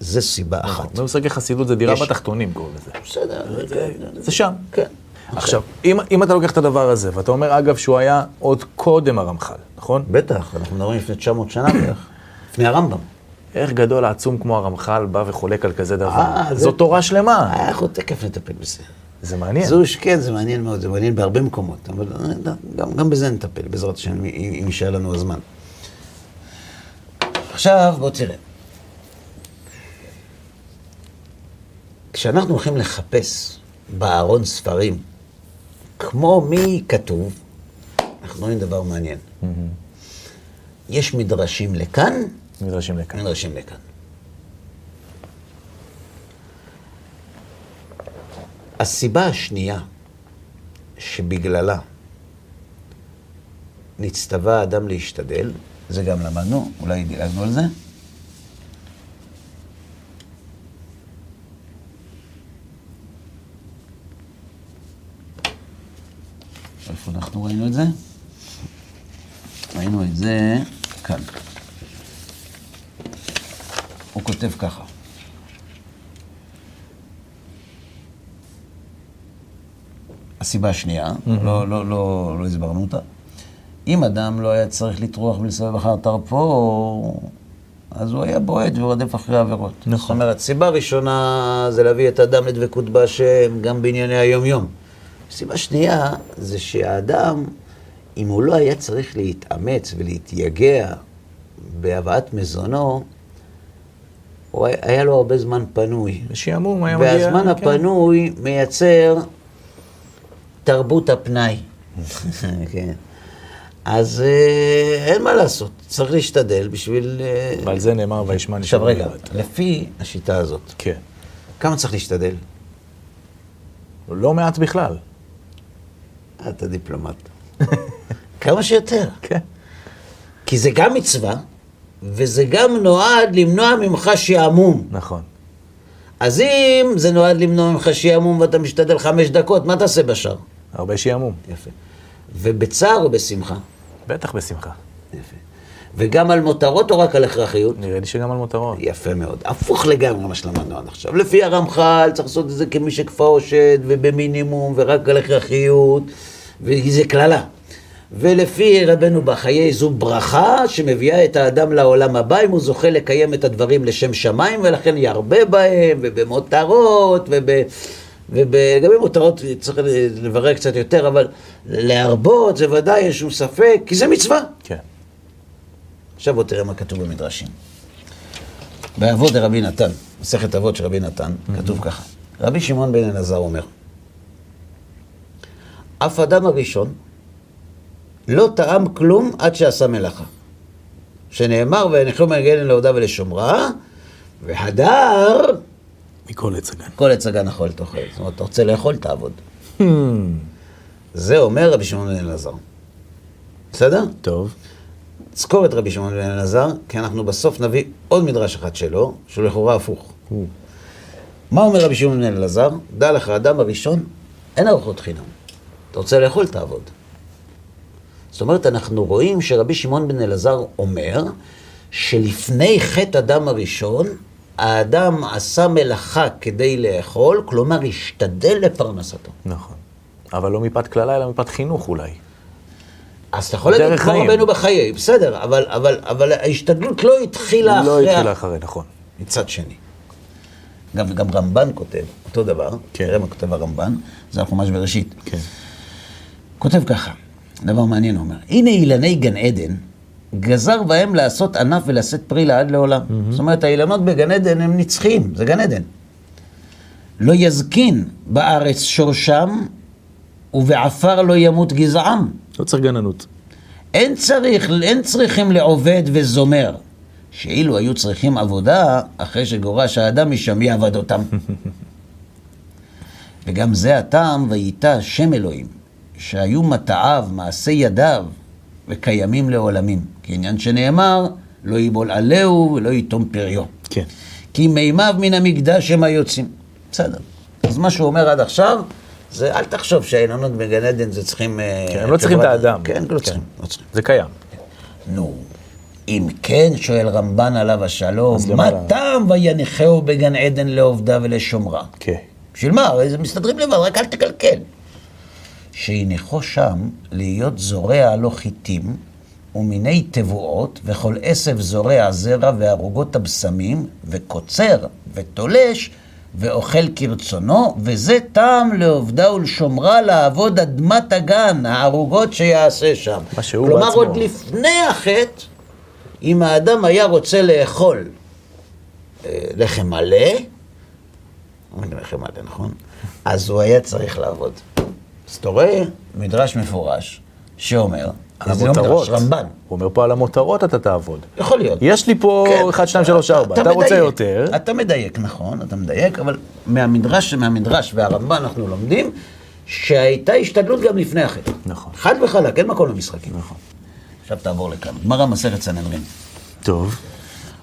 זה סיבה נכון. אחת. במושג החסידות זה דירה יש... בתחתונים, קוראים לזה. בסדר. זה, זה, זה, זה שם. כן. עכשיו, אם, אם אתה לוקח את הדבר הזה, ואתה אומר, אגב, שהוא היה עוד קודם הרמחל, נכון? בטח, אנחנו מדברים לפני תשע מאות שנה בערך. לפני הרמב"ם. איך גדול העצום כמו הרמחל בא וחולק על כזה דבר. 아, זו זה... תורה שלמה. אנחנו תקף נטפל בזה. זה מעניין. זו שכן, זה מעניין מאוד, זה מעניין בהרבה מקומות, אבל גם, גם בזה נטפל, בעזרת השם, אם יישאר לנו הזמן. עכשיו, בוא תראה. כשאנחנו הולכים לחפש בארון ספרים, כמו מי כתוב, אנחנו רואים דבר מעניין. Mm-hmm. יש מדרשים לכאן, מדרשים לכאן. מדרשים לכאן. הסיבה השנייה שבגללה נצטווה האדם להשתדל, זה גם למדנו, אולי דילגנו על זה, איפה אנחנו ראינו את זה? ראינו את זה כאן. הוא כותב ככה. הסיבה השנייה, לא, לא, לא, לא הסברנו אותה. אם אדם לא היה צריך לטרוח ולסבב אחר תרפו, אז הוא היה בועט ורודף אחרי העבירות. נכון. זאת אומרת, סיבה הראשונה זה להביא את האדם לדבקות בהשם, גם בענייני היום-יום. סיבה שנייה זה שהאדם, אם הוא לא היה צריך להתאמץ ולהתייגע בהבאת מזונו, הוא היה, היה לו הרבה זמן פנוי. ושיעמום היה מגיע. והזמן היה, הפנוי כן. מייצר... תרבות הפנאי. כן. אז אין מה לעשות, צריך להשתדל בשביל... ועל זה נאמר וישמע נשמע. עכשיו רגע, לפי השיטה הזאת. כן. כמה צריך להשתדל? לא מעט בכלל. אתה דיפלומט. כמה שיותר. כן. כי זה גם מצווה, וזה גם נועד למנוע ממך שעמום. נכון. אז אם זה נועד למנוע ממך שעמום ואתה משתדל חמש דקות, מה תעשה בשאר? הרבה שעמום. יפה. ובצער או בשמחה? בטח בשמחה. יפה. וגם על מותרות או רק על הכרחיות? נראה לי שגם על מותרות. יפה מאוד. הפוך לגמרי מה שלמדנו עד עכשיו. לפי הרמחל צריך לעשות את זה כמי שכפה עושד ובמינימום ורק על הכרחיות, וזה כללה. ולפי רבנו בחיי זו ברכה שמביאה את האדם לעולם הבא אם הוא זוכה לקיים את הדברים לשם שמיים ולכן ירבה בהם ובמותרות וגם במותרות צריך לברר קצת יותר אבל להרבות זה ודאי יש שום ספק כי זה מצווה. כן. עכשיו בוא תראה מה כתוב במדרשים. באבות רבי נתן, מסכת אבות של רבי נתן, כתוב ככה. רבי שמעון בן אלעזר אומר אף אדם הראשון לא טעם כלום עד שעשה מלאכה. שנאמר, ונחלו מגן לעבדה ולשומרה, והדר... מכל עץ הגן. כל עץ הגן אכול תאכל. זאת אומרת, אתה רוצה לאכול, תעבוד. זה אומר רבי שמעון בן אלעזר. בסדר? טוב. זכור את רבי שמעון בן אלעזר, כי אנחנו בסוף נביא עוד מדרש אחד שלו, שהוא לכאורה הפוך. מה אומר רבי שמעון בן אלעזר? דע לך, האדם הראשון, אין ארוחות חינם. אתה רוצה לאכול, תעבוד. זאת אומרת, אנחנו רואים שרבי שמעון בן אלעזר אומר שלפני חטא אדם הראשון, האדם עשה מלאכה כדי לאכול, כלומר, השתדל לפרנסתו. נכון. אבל לא מפת כללה, אלא מפת חינוך אולי. אז אתה יכול להגיד כמו רבנו בחיי, בסדר, אבל, אבל, אבל ההשתדלות לא התחילה אחרי... לא התחילה אחרי, נכון. מצד שני. גם, גם רמב"ן כותב, אותו דבר, תראה מה כותב הרמב"ן, זה החומש בראשית. כן. כותב ככה. דבר מעניין אומר, הנה אילני גן עדן, גזר בהם לעשות ענף ולעשות פרי לעד לעולם. Mm-hmm. זאת אומרת, האילנות בגן עדן הם נצחים, זה גן עדן. לא יזקין בארץ שורשם, ובעפר לא ימות גזעם. לא צריך גננות. אין, צריך, אין צריכים לעובד וזומר, שאילו היו צריכים עבודה, אחרי שגורש האדם משם יעבד אותם. וגם זה הטעם ואיתה שם אלוהים. שהיו מטעיו, מעשי ידיו, וקיימים לעולמים. כי עניין שנאמר, לא ייבול עליהו ולא ייתום פריו. כן. כי מימיו מן המקדש הם היוצאים. בסדר. אז מה שהוא אומר עד עכשיו, זה אל תחשוב שהאילנות בגן עדן זה צריכים... כן, הם לא צריכים את האדם. כן, לא צריכים. זה קיים. נו, אם כן, שואל רמב"ן עליו השלום, מה טעם ויניחהו בגן עדן לעובדה ולשומרה? כן. בשביל מה? הרי מסתדרים לבד, רק אל תקלקל. שיניחו שם להיות זורע לא חיטים ומיני תבואות וכל עשב זורע זרע והרוגות הבשמים וקוצר ותולש ואוכל כרצונו וזה טעם לעובדה ולשומרה לעבוד אדמת הגן הערוגות שיעשה שם. כלומר בעצמו. עוד לפני החטא אם האדם היה רוצה לאכול לחם מלא, לחם מלא נכון, אז הוא היה צריך לעבוד. אז אתה רואה מדרש מפורש שאומר, זה לא מדרש רמב"ן. הוא אומר פה על המותרות אתה תעבוד. יכול להיות. יש לי פה אחת, שתיים, שלוש, ארבע, אתה רוצה יותר. אתה מדייק, נכון, אתה מדייק, אבל מהמדרש מהמדרש והרמב"ן אנחנו לומדים שהייתה השתדלות גם לפני החטא. נכון. חד וחלק, אין מקום למשחקים. נכון. עכשיו תעבור לכאן. גמרא מסכת סנהדרין. טוב.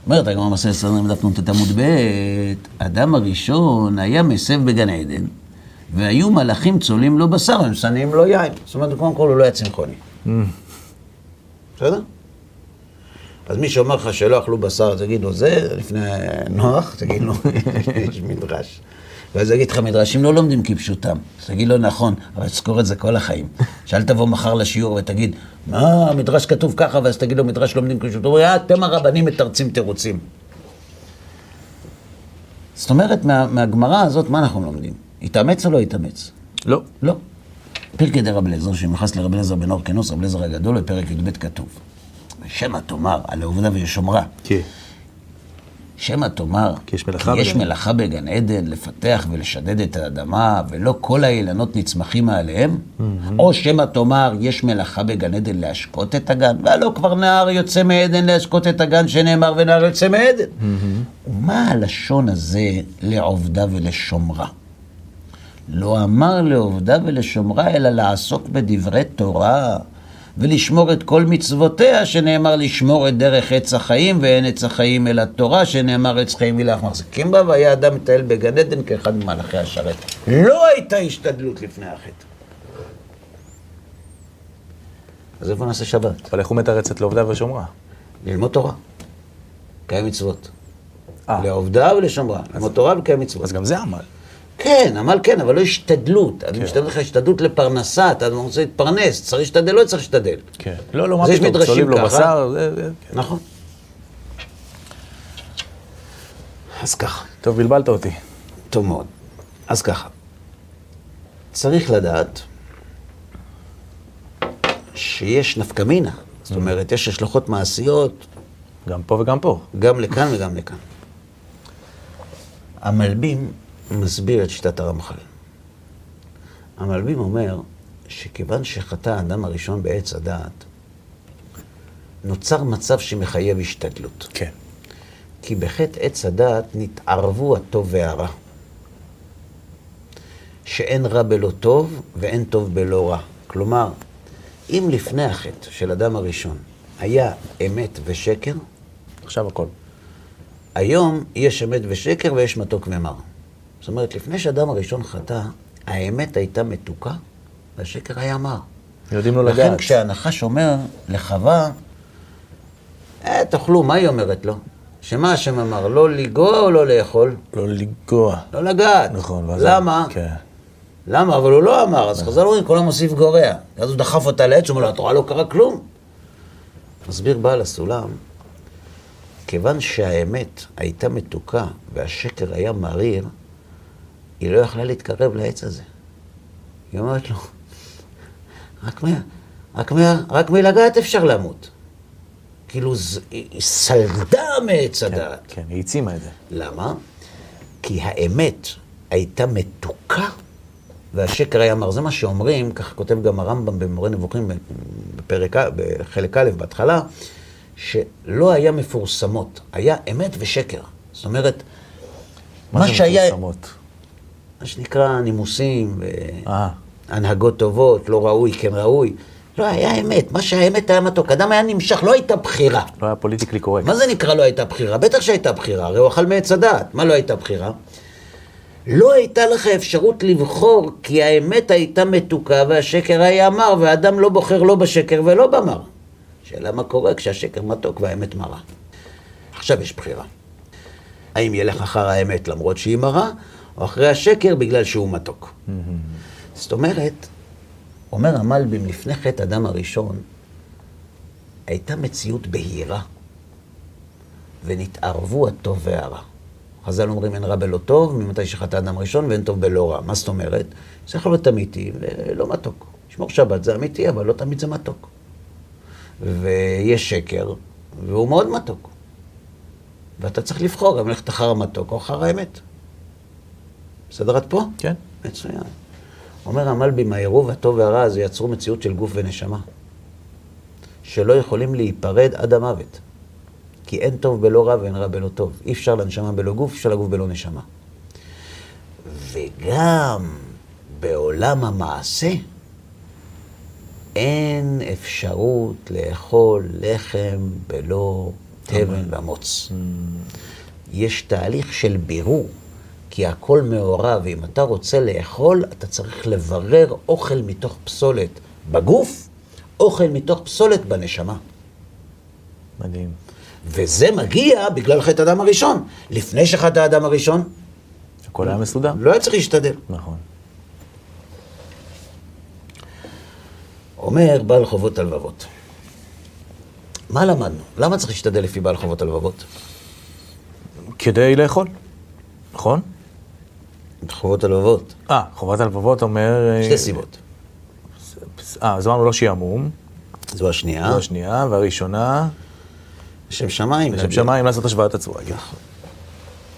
אומרת, הגמרא מסכת סנהדרין דף נ"ט עמוד ב', אדם הראשון היה מסב בגן עדן. והיו מלאכים צולים לו בשר, הם שנים לו יין. זאת אומרת, קודם כל הוא לא היה צמחוני. בסדר? אז מי שאומר לך שלא אכלו בשר, תגיד לו זה, לפני נוח, תגיד לו, יש מדרש. ואז אגיד לך, מדרשים לא לומדים כפשוטם. תגיד לו נכון, אבל תזכור את זה כל החיים. שאל תבוא מחר לשיעור ותגיד, מה, המדרש כתוב ככה, ואז תגיד לו, מדרש לומדים כפשוטו. אה, אתם הרבנים מתרצים תירוצים. זאת אומרת, מהגמרא הזאת, מה אנחנו לומדים? התאמץ או לא התאמץ? לא. לא. פרקי די רב אלעזר, שמחס לרב אלעזר בן הורקנוס, רב אלעזר הגדול, בפרק י"ב כתוב. שמא תאמר, על העובדה ולשומרה. כן. שמא תאמר, כי יש מלאכה, כי יש מלאכה בגן עדן, לפתח ולשדד את האדמה, ולא כל האילנות נצמחים מעליהם. Mm-hmm. או שמא תאמר, יש מלאכה בגן עדן להשקות את הגן, והלא כבר נער יוצא מעדן להשקות את הגן, שנאמר ונער יוצא מעדן. Mm-hmm. ומה הלשון הזה לעובדה ולשומרה? לא אמר לעובדה ולשומרה, אלא לעסוק בדברי תורה, ולשמור את כל מצוותיה, שנאמר לשמור את דרך עץ החיים, ואין עץ החיים אלא תורה, שנאמר עץ חיים מלאך מחזיקים בה, והיה אדם מטייל בגן עדן כאחד ממלאכי השרת. לא הייתה השתדלות לפני החטא. אז איפה נעשה שבת? אבל איך הוא מתרצת לעובדה ושומרה? ללמוד תורה. קיים מצוות. לעובדה ולשומרה. ללמוד תורה וקיים מצוות. אז גם זה עמל. כן, עמל כן, אבל לא השתדלות. אני משתדל לך השתדלות לפרנסה, אתה רוצה להתפרנס, צריך להשתדל, לא צריך להשתדל. כן. לא, לא, מה פתאום, צולים לו בשר, זה... נכון. אז ככה. טוב, בלבלת אותי. טוב מאוד. אז ככה. צריך לדעת שיש נפקמינה, זאת אומרת, יש השלכות מעשיות. גם פה וגם פה. גם לכאן וגם לכאן. המלבים מסביר את שיטת הרמחל. המלבים אומר שכיוון שחטא האדם הראשון בעץ הדעת, נוצר מצב שמחייב השתדלות. כן. כי בחטא עץ הדעת נתערבו הטוב והרע. שאין רע בלא טוב ואין טוב בלא רע. כלומר, אם לפני החטא של אדם הראשון היה אמת ושקר, עכשיו הכל. היום יש אמת ושקר ויש מתוק ומר. זאת אומרת, לפני שאדם הראשון חטא, האמת הייתה מתוקה והשקר היה מר. יודעים לו לגעת. לכן כשהנחש אומר לחווה, אה, תאכלו, מה היא אומרת לו? שמה השם אמר, לא לגוע או לא לאכול? לא לגוע. לא לגעת. נכון. למה? כן. למה? אבל הוא לא אמר, אז חז"ל אומרים, כולם מוסיף גורע. אז הוא דחף אותה לעץ, הוא אומר, התורה לא קרה כלום. מסביר בעל הסולם, כיוון שהאמת הייתה מתוקה והשקר היה מריר, היא לא יכלה להתקרב לעץ הזה. היא אומרת לו, רק מה, רק מה, רק מלגעת אפשר למות. כאילו, היא סלדה מעץ הדעת. כן, היא הצימה את זה. למה? כי האמת הייתה מתוקה, והשקר היה מר, זה מה שאומרים, ככה כותב גם הרמב"ם במורה נבוכים בפרק, בחלק א' בהתחלה, שלא היה מפורסמות, היה אמת ושקר. זאת אומרת, מה, מה שהיה... מפורסמות? מה שנקרא נימוסים, הנהגות טובות, לא ראוי, כן ראוי. לא היה אמת, מה שהאמת היה מתוק. אדם היה נמשך, לא הייתה בחירה. לא היה פוליטיקלי קורקט. מה זה נקרא לא הייתה בחירה? בטח שהייתה בחירה, הרי הוא אכל מעץ הדעת. מה לא הייתה בחירה? לא הייתה לך אפשרות לבחור, כי האמת הייתה מתוקה והשקר היה מר, והאדם לא בוחר לא בשקר ולא במר. שאלה מה קורה כשהשקר מתוק והאמת מרה. עכשיו יש בחירה. האם ילך אחר האמת למרות שהיא מרה, או אחרי השקר בגלל שהוא מתוק. זאת אומרת, אומר המלבים, לפני חטא אדם הראשון, הייתה מציאות בהירה, ונתערבו הטוב והרע. חז"ל אומרים, אין רע בלא טוב, ממתי שחטא אדם ראשון, ואין טוב בלא רע. מה זאת אומרת? זה יכול להיות אמיתי ולא מתוק. שמור שבת זה אמיתי, אבל לא תמיד זה מתוק. ויש שקר, והוא מאוד מתוק. ואתה צריך לבחור, גם ללכת אחר המתוק או אחר האמת. בסדר את פה? כן. מצוין. אומר המלבים, העירוב הטוב והרע הזה יצרו מציאות של גוף ונשמה, שלא יכולים להיפרד עד המוות. כי אין טוב בלא רע ואין רע בלא טוב. אי אפשר לנשמה בלא גוף, אפשר לגוף בלא נשמה. וגם בעולם המעשה, אין אפשרות לאכול לחם בלא תבן ומוץ. יש תהליך של בירור, כי הכל מעורב, ואם אתה רוצה לאכול, אתה צריך לברר אוכל מתוך פסולת בגוף, אוכל מתוך פסולת בנשמה. מדהים. וזה מגיע בגלל חטא האדם הראשון. לפני שחטא האדם הראשון, הכל היה מסודר. לא היה צריך להשתדל. נכון. אומר בעל חובות הלבבות. מה למדנו? למה צריך להשתדל לפי בעל חובות הלבבות? כדי לאכול. נכון? חובות הלבבות. אה, חובות הלבבות אומר... שתי סיבות. אה, אז אמרנו לא שיעמום. זו השנייה. זו השנייה, והראשונה... לשם שמיים. לשם שמיים לעשות השוואת הצורה. נכון.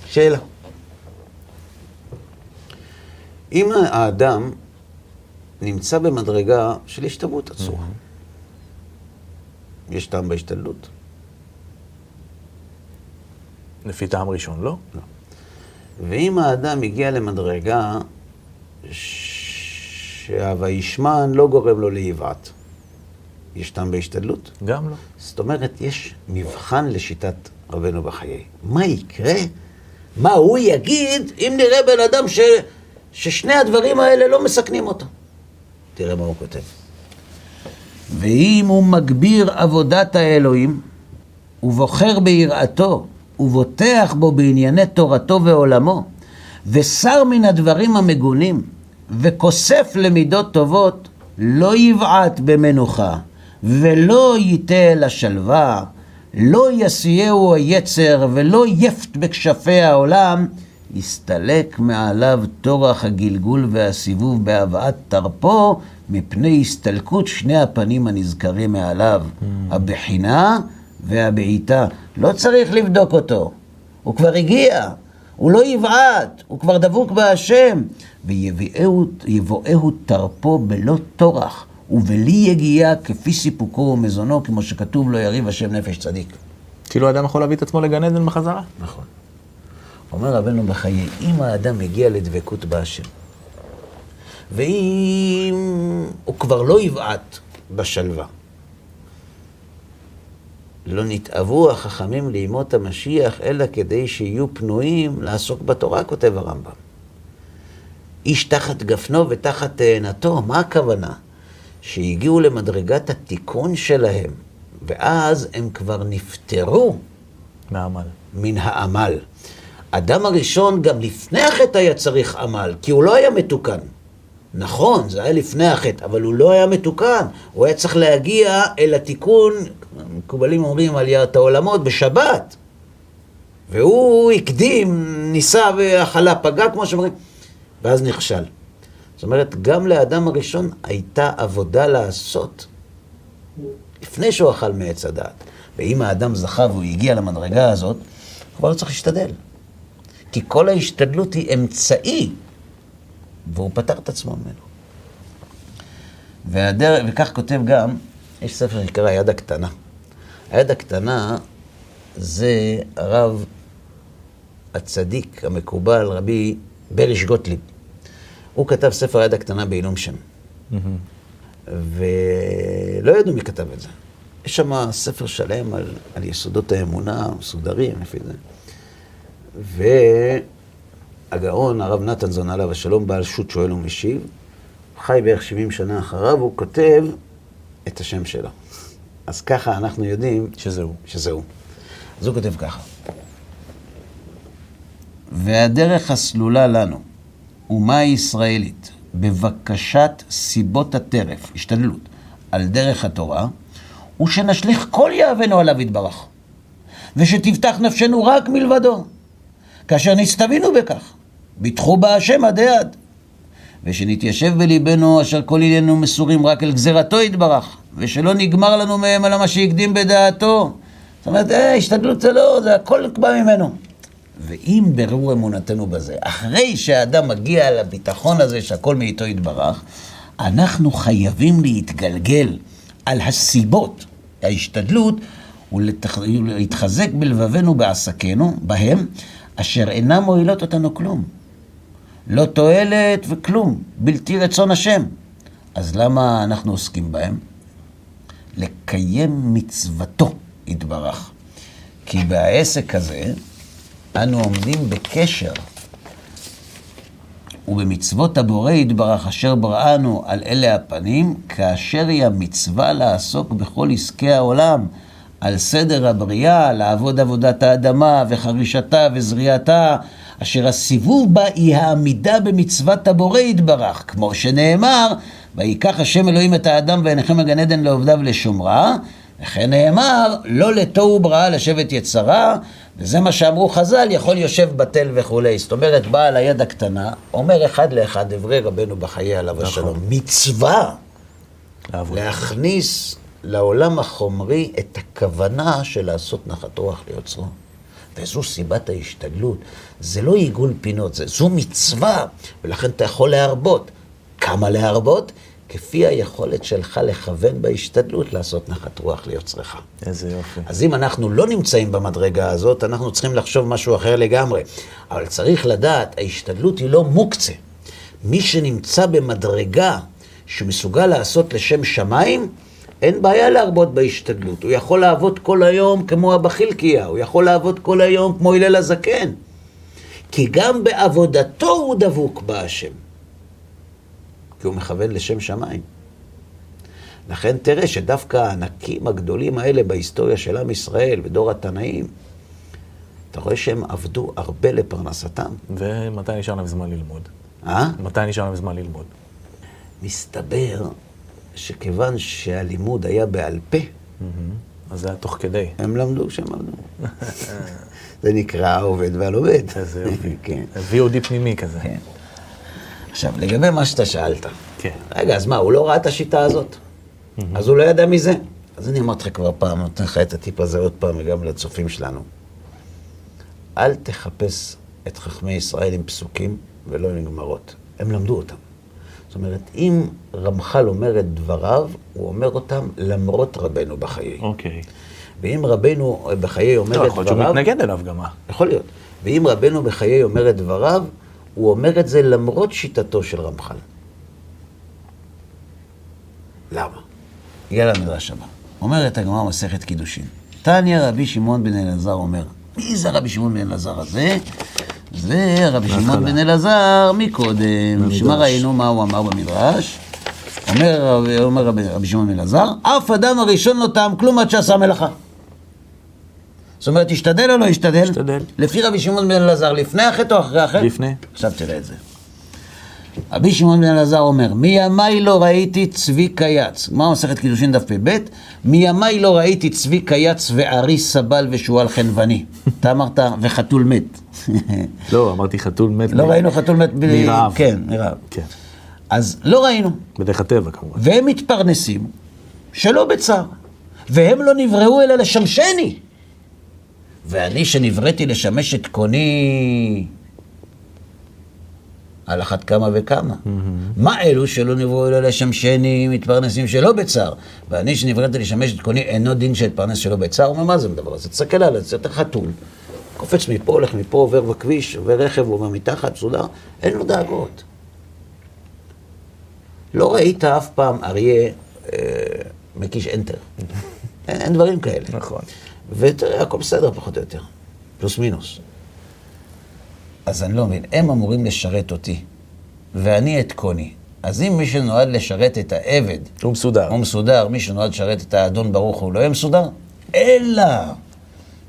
שאלה. אם האדם נמצא במדרגה של השתדלות הצורה, יש טעם בהשתדלות? לפי טעם ראשון, לא? לא. ואם האדם הגיע למדרגה שהוישמן לא גורם לו להיבט, יש טעם בהשתדלות? גם לא. זאת אומרת, יש מבחן לשיטת רבנו בחיי. מה יקרה? מה הוא יגיד אם נראה בן אדם ש... ששני הדברים האלה לא מסכנים אותו? תראה מה הוא כותב. ואם הוא מגביר עבודת האלוהים, ובוחר ביראתו, ובוטח בו בענייני תורתו ועולמו, ושר מן הדברים המגונים, וכוסף למידות טובות, לא יבעט במנוחה, ולא ייתה לשלווה, לא יסיעהו היצר, ולא יפת בקשפי העולם, יסתלק מעליו תורח הגלגול והסיבוב בהבעת תרפו, מפני הסתלקות שני הפנים הנזכרים מעליו, mm. הבחינה והבעיטה. לא צריך לבדוק אותו, הוא כבר הגיע, הוא לא יבעט, הוא כבר דבוק בהשם. ויבואהו תרפו בלא תורח, ובלי יגיע כפי סיפוקו ומזונו, כמו שכתוב לו יריב השם נפש צדיק. כאילו האדם יכול להביא את עצמו לגן עדן בחזרה? נכון. אומר רבנו בחיי, אם האדם הגיע לדבקות בהשם, ואם הוא כבר לא יבעט בשלווה, לא נתאבו החכמים לימות המשיח, אלא כדי שיהיו פנויים לעסוק בתורה, כותב הרמב"ם. איש תחת גפנו ותחת תאנתו, מה הכוונה? שהגיעו למדרגת התיקון שלהם, ואז הם כבר נפטרו מהעמל. מן העמל. אדם הראשון גם לפני החטא היה צריך עמל, כי הוא לא היה מתוקן. נכון, זה היה לפני החטא, אבל הוא לא היה מתוקן. הוא היה צריך להגיע אל התיקון, מקובלים אומרים על ירת העולמות, בשבת. והוא הקדים, ניסה והחלה פגע, כמו שאומרים, ואז נכשל. זאת אומרת, גם לאדם הראשון הייתה עבודה לעשות, לפני שהוא אכל מעץ הדעת. ואם האדם זכה והוא הגיע למדרגה הזאת, כבר לא צריך להשתדל. כי כל ההשתדלות היא אמצעי, והוא פתר את עצמו ממנו. והדר... וכך כותב גם, יש ספר שקרא היד הקטנה. היד הקטנה זה הרב הצדיק המקובל, רבי בלש גוטליב. הוא כתב ספר היד הקטנה בעילום שם. Mm-hmm. ולא ידעו מי כתב את זה. יש שם ספר שלם על, על יסודות האמונה, מסודרים לפי זה. והגאון, הרב נתן זונה לה, ושלום בעל שוט שואל ומשיב, חי בערך שבעים שנה אחריו, הוא כותב את השם שלו. אז ככה אנחנו יודעים שזהו. שזהו. אז הוא כותב ככה. והדרך הסלולה לנו, אומה ישראלית, בבקשת סיבות הטרף, השתדלות, על דרך התורה, הוא שנשליך כל יהבנו עליו יתברך, ושתפתח נפשנו רק מלבדו, כאשר נסתבינו בכך, ביטחו בהשם עד עד, ושנתיישב בליבנו אשר כל עניינו מסורים רק אל גזירתו יתברך, ושלא נגמר לנו מהם על מה שיקדים בדעתו. זאת אומרת, אה, השתדלות זה לא, זה הכל בא ממנו. ואם ברור אמונתנו בזה, אחרי שהאדם מגיע לביטחון הזה שהכל מאיתו יתברך, אנחנו חייבים להתגלגל על הסיבות, ההשתדלות, ולהתחזק בלבבנו בעסקנו, בהם, אשר אינם מועילות אותנו כלום. לא תועלת וכלום, בלתי רצון השם. אז למה אנחנו עוסקים בהם? לקיים מצוותו יתברך. כי בעסק הזה, אנו עומדים בקשר ובמצוות הבורא יתברך אשר בראנו על אלה הפנים, כאשר היא המצווה לעסוק בכל עסקי העולם, על סדר הבריאה, לעבוד עבודת האדמה וחרישתה וזריעתה, אשר הסיבוב בה היא העמידה במצוות הבורא יתברך, כמו שנאמר, ויקח השם אלוהים את האדם ועיניכם הגן עדן לעובדיו לשומרה, וכן נאמר, לא לתוהו בראה לשבת יצרה, וזה מה שאמרו חז"ל, יכול יושב בטל וכו'. זאת אומרת, בעל היד הקטנה, אומר אחד לאחד, דברי רבנו בחיי עליו השלום, מצווה להכניס לעולם החומרי את הכוונה של לעשות נחת רוח ליוצרו. וזו סיבת ההשתדלות. זה לא עיגול פינות, זה, זו מצווה, ולכן אתה יכול להרבות. כמה להרבות? כפי היכולת שלך לכוון בהשתדלות לעשות נחת רוח ליוצריך. איזה יופי. אז אם אנחנו לא נמצאים במדרגה הזאת, אנחנו צריכים לחשוב משהו אחר לגמרי. אבל צריך לדעת, ההשתדלות היא לא מוקצה. מי שנמצא במדרגה שמסוגל לעשות לשם שמיים, אין בעיה להרבות בהשתדלות, הוא יכול לעבוד כל היום כמו אבא חילקיה, הוא יכול לעבוד כל היום כמו הילל הזקן, כי גם בעבודתו הוא דבוק בהשם, כי הוא מכוון לשם שמיים. לכן תראה שדווקא הענקים הגדולים האלה בהיסטוריה של עם ישראל ודור התנאים, אתה רואה שהם עבדו הרבה לפרנסתם. ומתי נשאר להם זמן ללמוד? אה? מתי נשאר להם זמן ללמוד? מסתבר שכיוון שהלימוד היה בעל פה, אז זה היה תוך כדי. הם למדו שהם עבדו. זה נקרא העובד והלומד. איזה יופי. כן. וי או די פנימי כזה. כן. עכשיו, לגבי מה שאתה שאלת. כן. רגע, אז מה, הוא לא ראה את השיטה הזאת? אז הוא לא ידע מזה. אז אני אמרתי לך כבר פעם, נותן לך את הטיפ הזה עוד פעם, וגם לצופים שלנו. אל תחפש את חכמי ישראל עם פסוקים ולא נגמרות. הם למדו אותם. זאת אומרת, אם רמחל אומר את דבריו, הוא אומר אותם למרות רבנו בחיי. אוקיי. ואם רבנו בחיי אומר את דבריו... יכול להיות שהוא מתנגד אליו גם. יכול להיות. ואם רבנו בחיי אומר את דבריו, הוא אומר את זה למרות שיטתו של רמחל. למה? יאללה מדרש הבא. אומרת הגמרא מסכת קידושין. תניא רבי שמעון בן אלעזר אומר, מי זה רבי שמעון בן אלעזר הזה? זה רבי שמעון בן אלעזר מקודם. שמה ראינו מה הוא אמר במדרש? אומר, אומר רבי, רבי שמעון בן אלעזר, אף אדם הראשון לא טעם כלום עד שעשה מלאכה. זאת אומרת, השתדל או לא השתדל? השתדל. לפי רבי שמעון בן אלעזר, לפני החטא או אחרי החטא? לפני. עכשיו תראה את זה. רבי שמעון בן אלעזר אומר, מימי לא ראיתי צבי קייץ. מה מסכת קידושין דף פ"ב? מימי לא ראיתי צבי קייץ וארי סבל ושועל חנווני. אתה אמרת, וחתול מת. לא, אמרתי חתול מת. לא ראינו חתול מת. מרעב. כן, מרעב. אז לא ראינו. בדרך הטבע כמובן. והם מתפרנסים שלא בצער. והם לא נבראו אלא לשמשני. ואני שנבראתי לשמש את קוני... על אחת כמה וכמה. מה אלו שלא נבראו אלא לשמשני מתפרנסים שלא בצער? ואני שנבראתי לשמש את קוני אינו דין שהתפרנס שלא בצער. ומה זה מדבר? זה תסתכל עליו, זה יותר חתול. קופץ מפה, הולך מפה, עובר בכביש, עובר רכב, הוא עובר מתחת, סודר. אין לו דאגות. לא ראית אף פעם אריה מקיש אנטר. אין דברים כאלה. נכון. ותראה, הכל בסדר פחות או יותר. פלוס מינוס. אז אני לא מבין, הם אמורים לשרת אותי, ואני את קוני. אז אם מי שנועד לשרת את העבד... הוא מסודר. הוא מסודר, מי שנועד לשרת את האדון ברוך הוא לא יהיה מסודר, אלא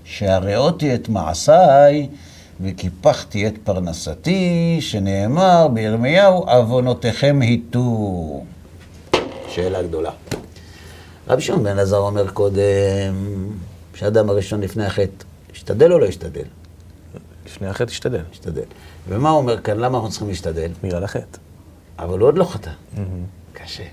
שהראיתי את מעשיי וקיפחתי את פרנסתי, שנאמר בירמיהו, עוונותיכם היטו. שאלה גדולה. רבי שמעון בן אלעזר אומר קודם, שהאדם הראשון לפני החטא, השתדל או לא השתדל? לפני החטא השתדל. השתדל. ומה הוא אומר כאן? למה אנחנו צריכים להשתדל? בגלל החטא. אבל הוא עוד לא חטא. קשה.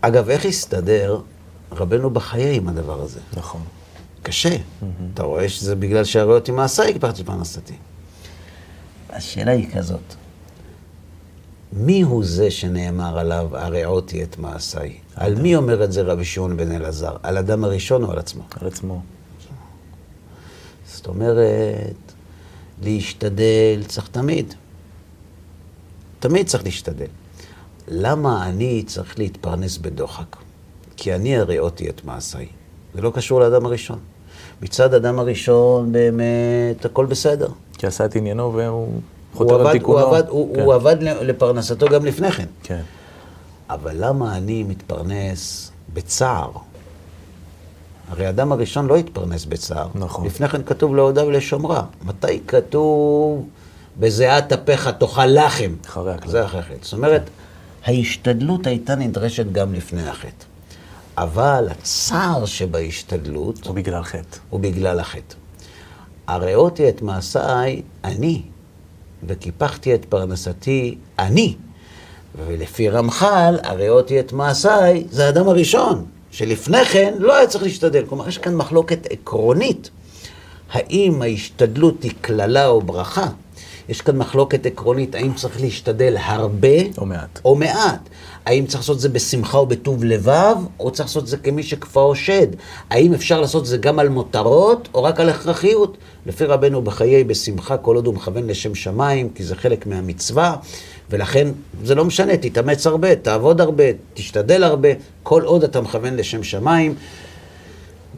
אגב, איך הסתדר רבנו בחיי עם הדבר הזה? נכון. קשה. אתה רואה שזה בגלל שהראיתי מעשיי קיפחתי את פרנסתי. השאלה היא כזאת. מי הוא זה שנאמר עליו, הראיתי את מעשיי? על מי אומר את זה רבי שמעון בן אלעזר? על אדם הראשון או על עצמו? על עצמו. זאת אומרת, להשתדל צריך תמיד. תמיד צריך להשתדל. למה אני צריך להתפרנס בדוחק? כי אני הראיתי את מעשיי. זה לא קשור לאדם הראשון. מצד אדם הראשון באמת הכל בסדר. כי עשה את עניינו והוא... הוא עבד, הוא, עבד, הוא, כן. הוא עבד לפרנסתו גם לפני כן. כן. אבל למה אני מתפרנס בצער? הרי האדם הראשון לא התפרנס בצער. נכון. לפני כן כתוב להודעה ולשומרה. מתי כתוב בזיעת אפיך תאכל לחם? אחרי הכלל. זה אחרי החטא. זאת אומרת, כן. ההשתדלות הייתה נדרשת גם לפני החטא. אבל הצער שבהשתדלות... הוא בגלל חטא. הוא בגלל החטא. הראיתי את מעשיי אני. וקיפחתי את פרנסתי אני, ולפי רמחל, הראיתי את מעשיי, זה האדם הראשון, שלפני כן לא היה צריך להשתדל. כלומר, יש כאן מחלוקת עקרונית, האם ההשתדלות היא כללה או ברכה, יש כאן מחלוקת עקרונית, האם צריך להשתדל הרבה או מעט, או מעט. האם צריך לעשות זה בשמחה ובטוב לבב, או צריך לעשות זה כמי שכפאו שד? האם אפשר לעשות זה גם על מותרות, או רק על הכרחיות? לפי רבנו בחיי, בשמחה, כל עוד הוא מכוון לשם שמיים, כי זה חלק מהמצווה, ולכן זה לא משנה, תתאמץ הרבה, תעבוד הרבה, תשתדל הרבה, כל עוד אתה מכוון לשם שמיים,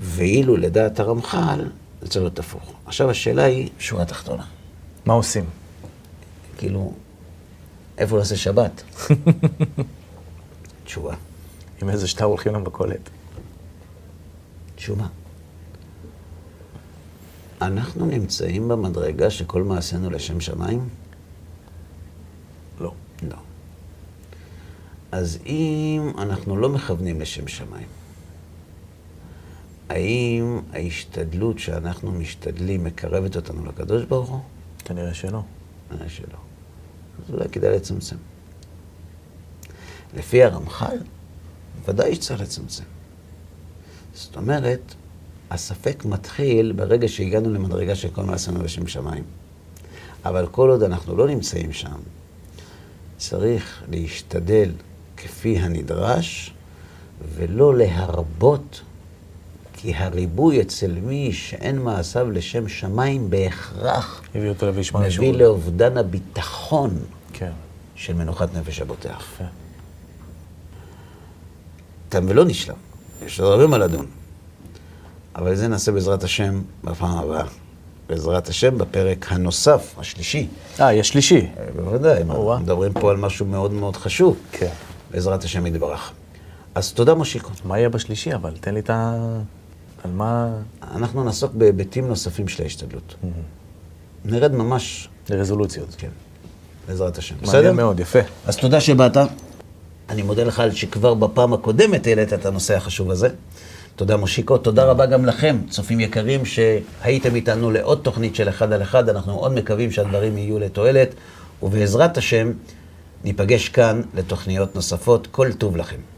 ואילו לדעת הרמחל, זה צריך להיות הפוך. עכשיו השאלה היא, שורה תחתונה. מה עושים? כאילו, איפה נעשה שבת? תשובה. עם איזה שטר הולכים לנו בקולת? תשובה. אנחנו נמצאים במדרגה שכל מעשינו לשם שמיים? לא. לא. אז אם אנחנו לא מכוונים לשם שמיים, האם ההשתדלות שאנחנו משתדלים מקרבת אותנו לקדוש ברוך הוא? כנראה שלא. כנראה שלא. אז אולי כדאי לצמצם. לפי הרמח"ל, ודאי שצריך לצמצם. זאת אומרת, הספק מתחיל ברגע שהגענו למדרגה של כל מעשינו לשם שמיים. אבל כל עוד אנחנו לא נמצאים שם, צריך להשתדל כפי הנדרש, ולא להרבות, כי הריבוי אצל מי שאין מעשיו לשם שמיים בהכרח מביא לאובדן הביטחון כן. של מנוחת נפש הבוטח. כן. תם ולא נשלם, יש עוד הרבה מה לדון. אבל זה נעשה בעזרת השם בפעם הבאה. בעזרת השם בפרק הנוסף, השלישי. אה, יש שלישי. בוודאי, מדברים פה על משהו מאוד מאוד חשוב. כן. בעזרת השם יתברך. אז תודה מושיקו. מה יהיה בשלישי אבל? תן לי את ה... על מה... אנחנו נעסוק בהיבטים נוספים של ההשתדלות. Mm-hmm. נרד ממש... לרזולוציות. כן. בעזרת השם. בסדר? מעניין מאוד, יפה. אז תודה שבאת. אני מודה לך על שכבר בפעם הקודמת העלית את הנושא החשוב הזה. תודה מושיקו. תודה רבה גם לכם, צופים יקרים, שהייתם איתנו לעוד תוכנית של אחד על אחד. אנחנו מאוד מקווים שהדברים יהיו לתועלת. ובעזרת השם, ניפגש כאן לתוכניות נוספות. כל טוב לכם.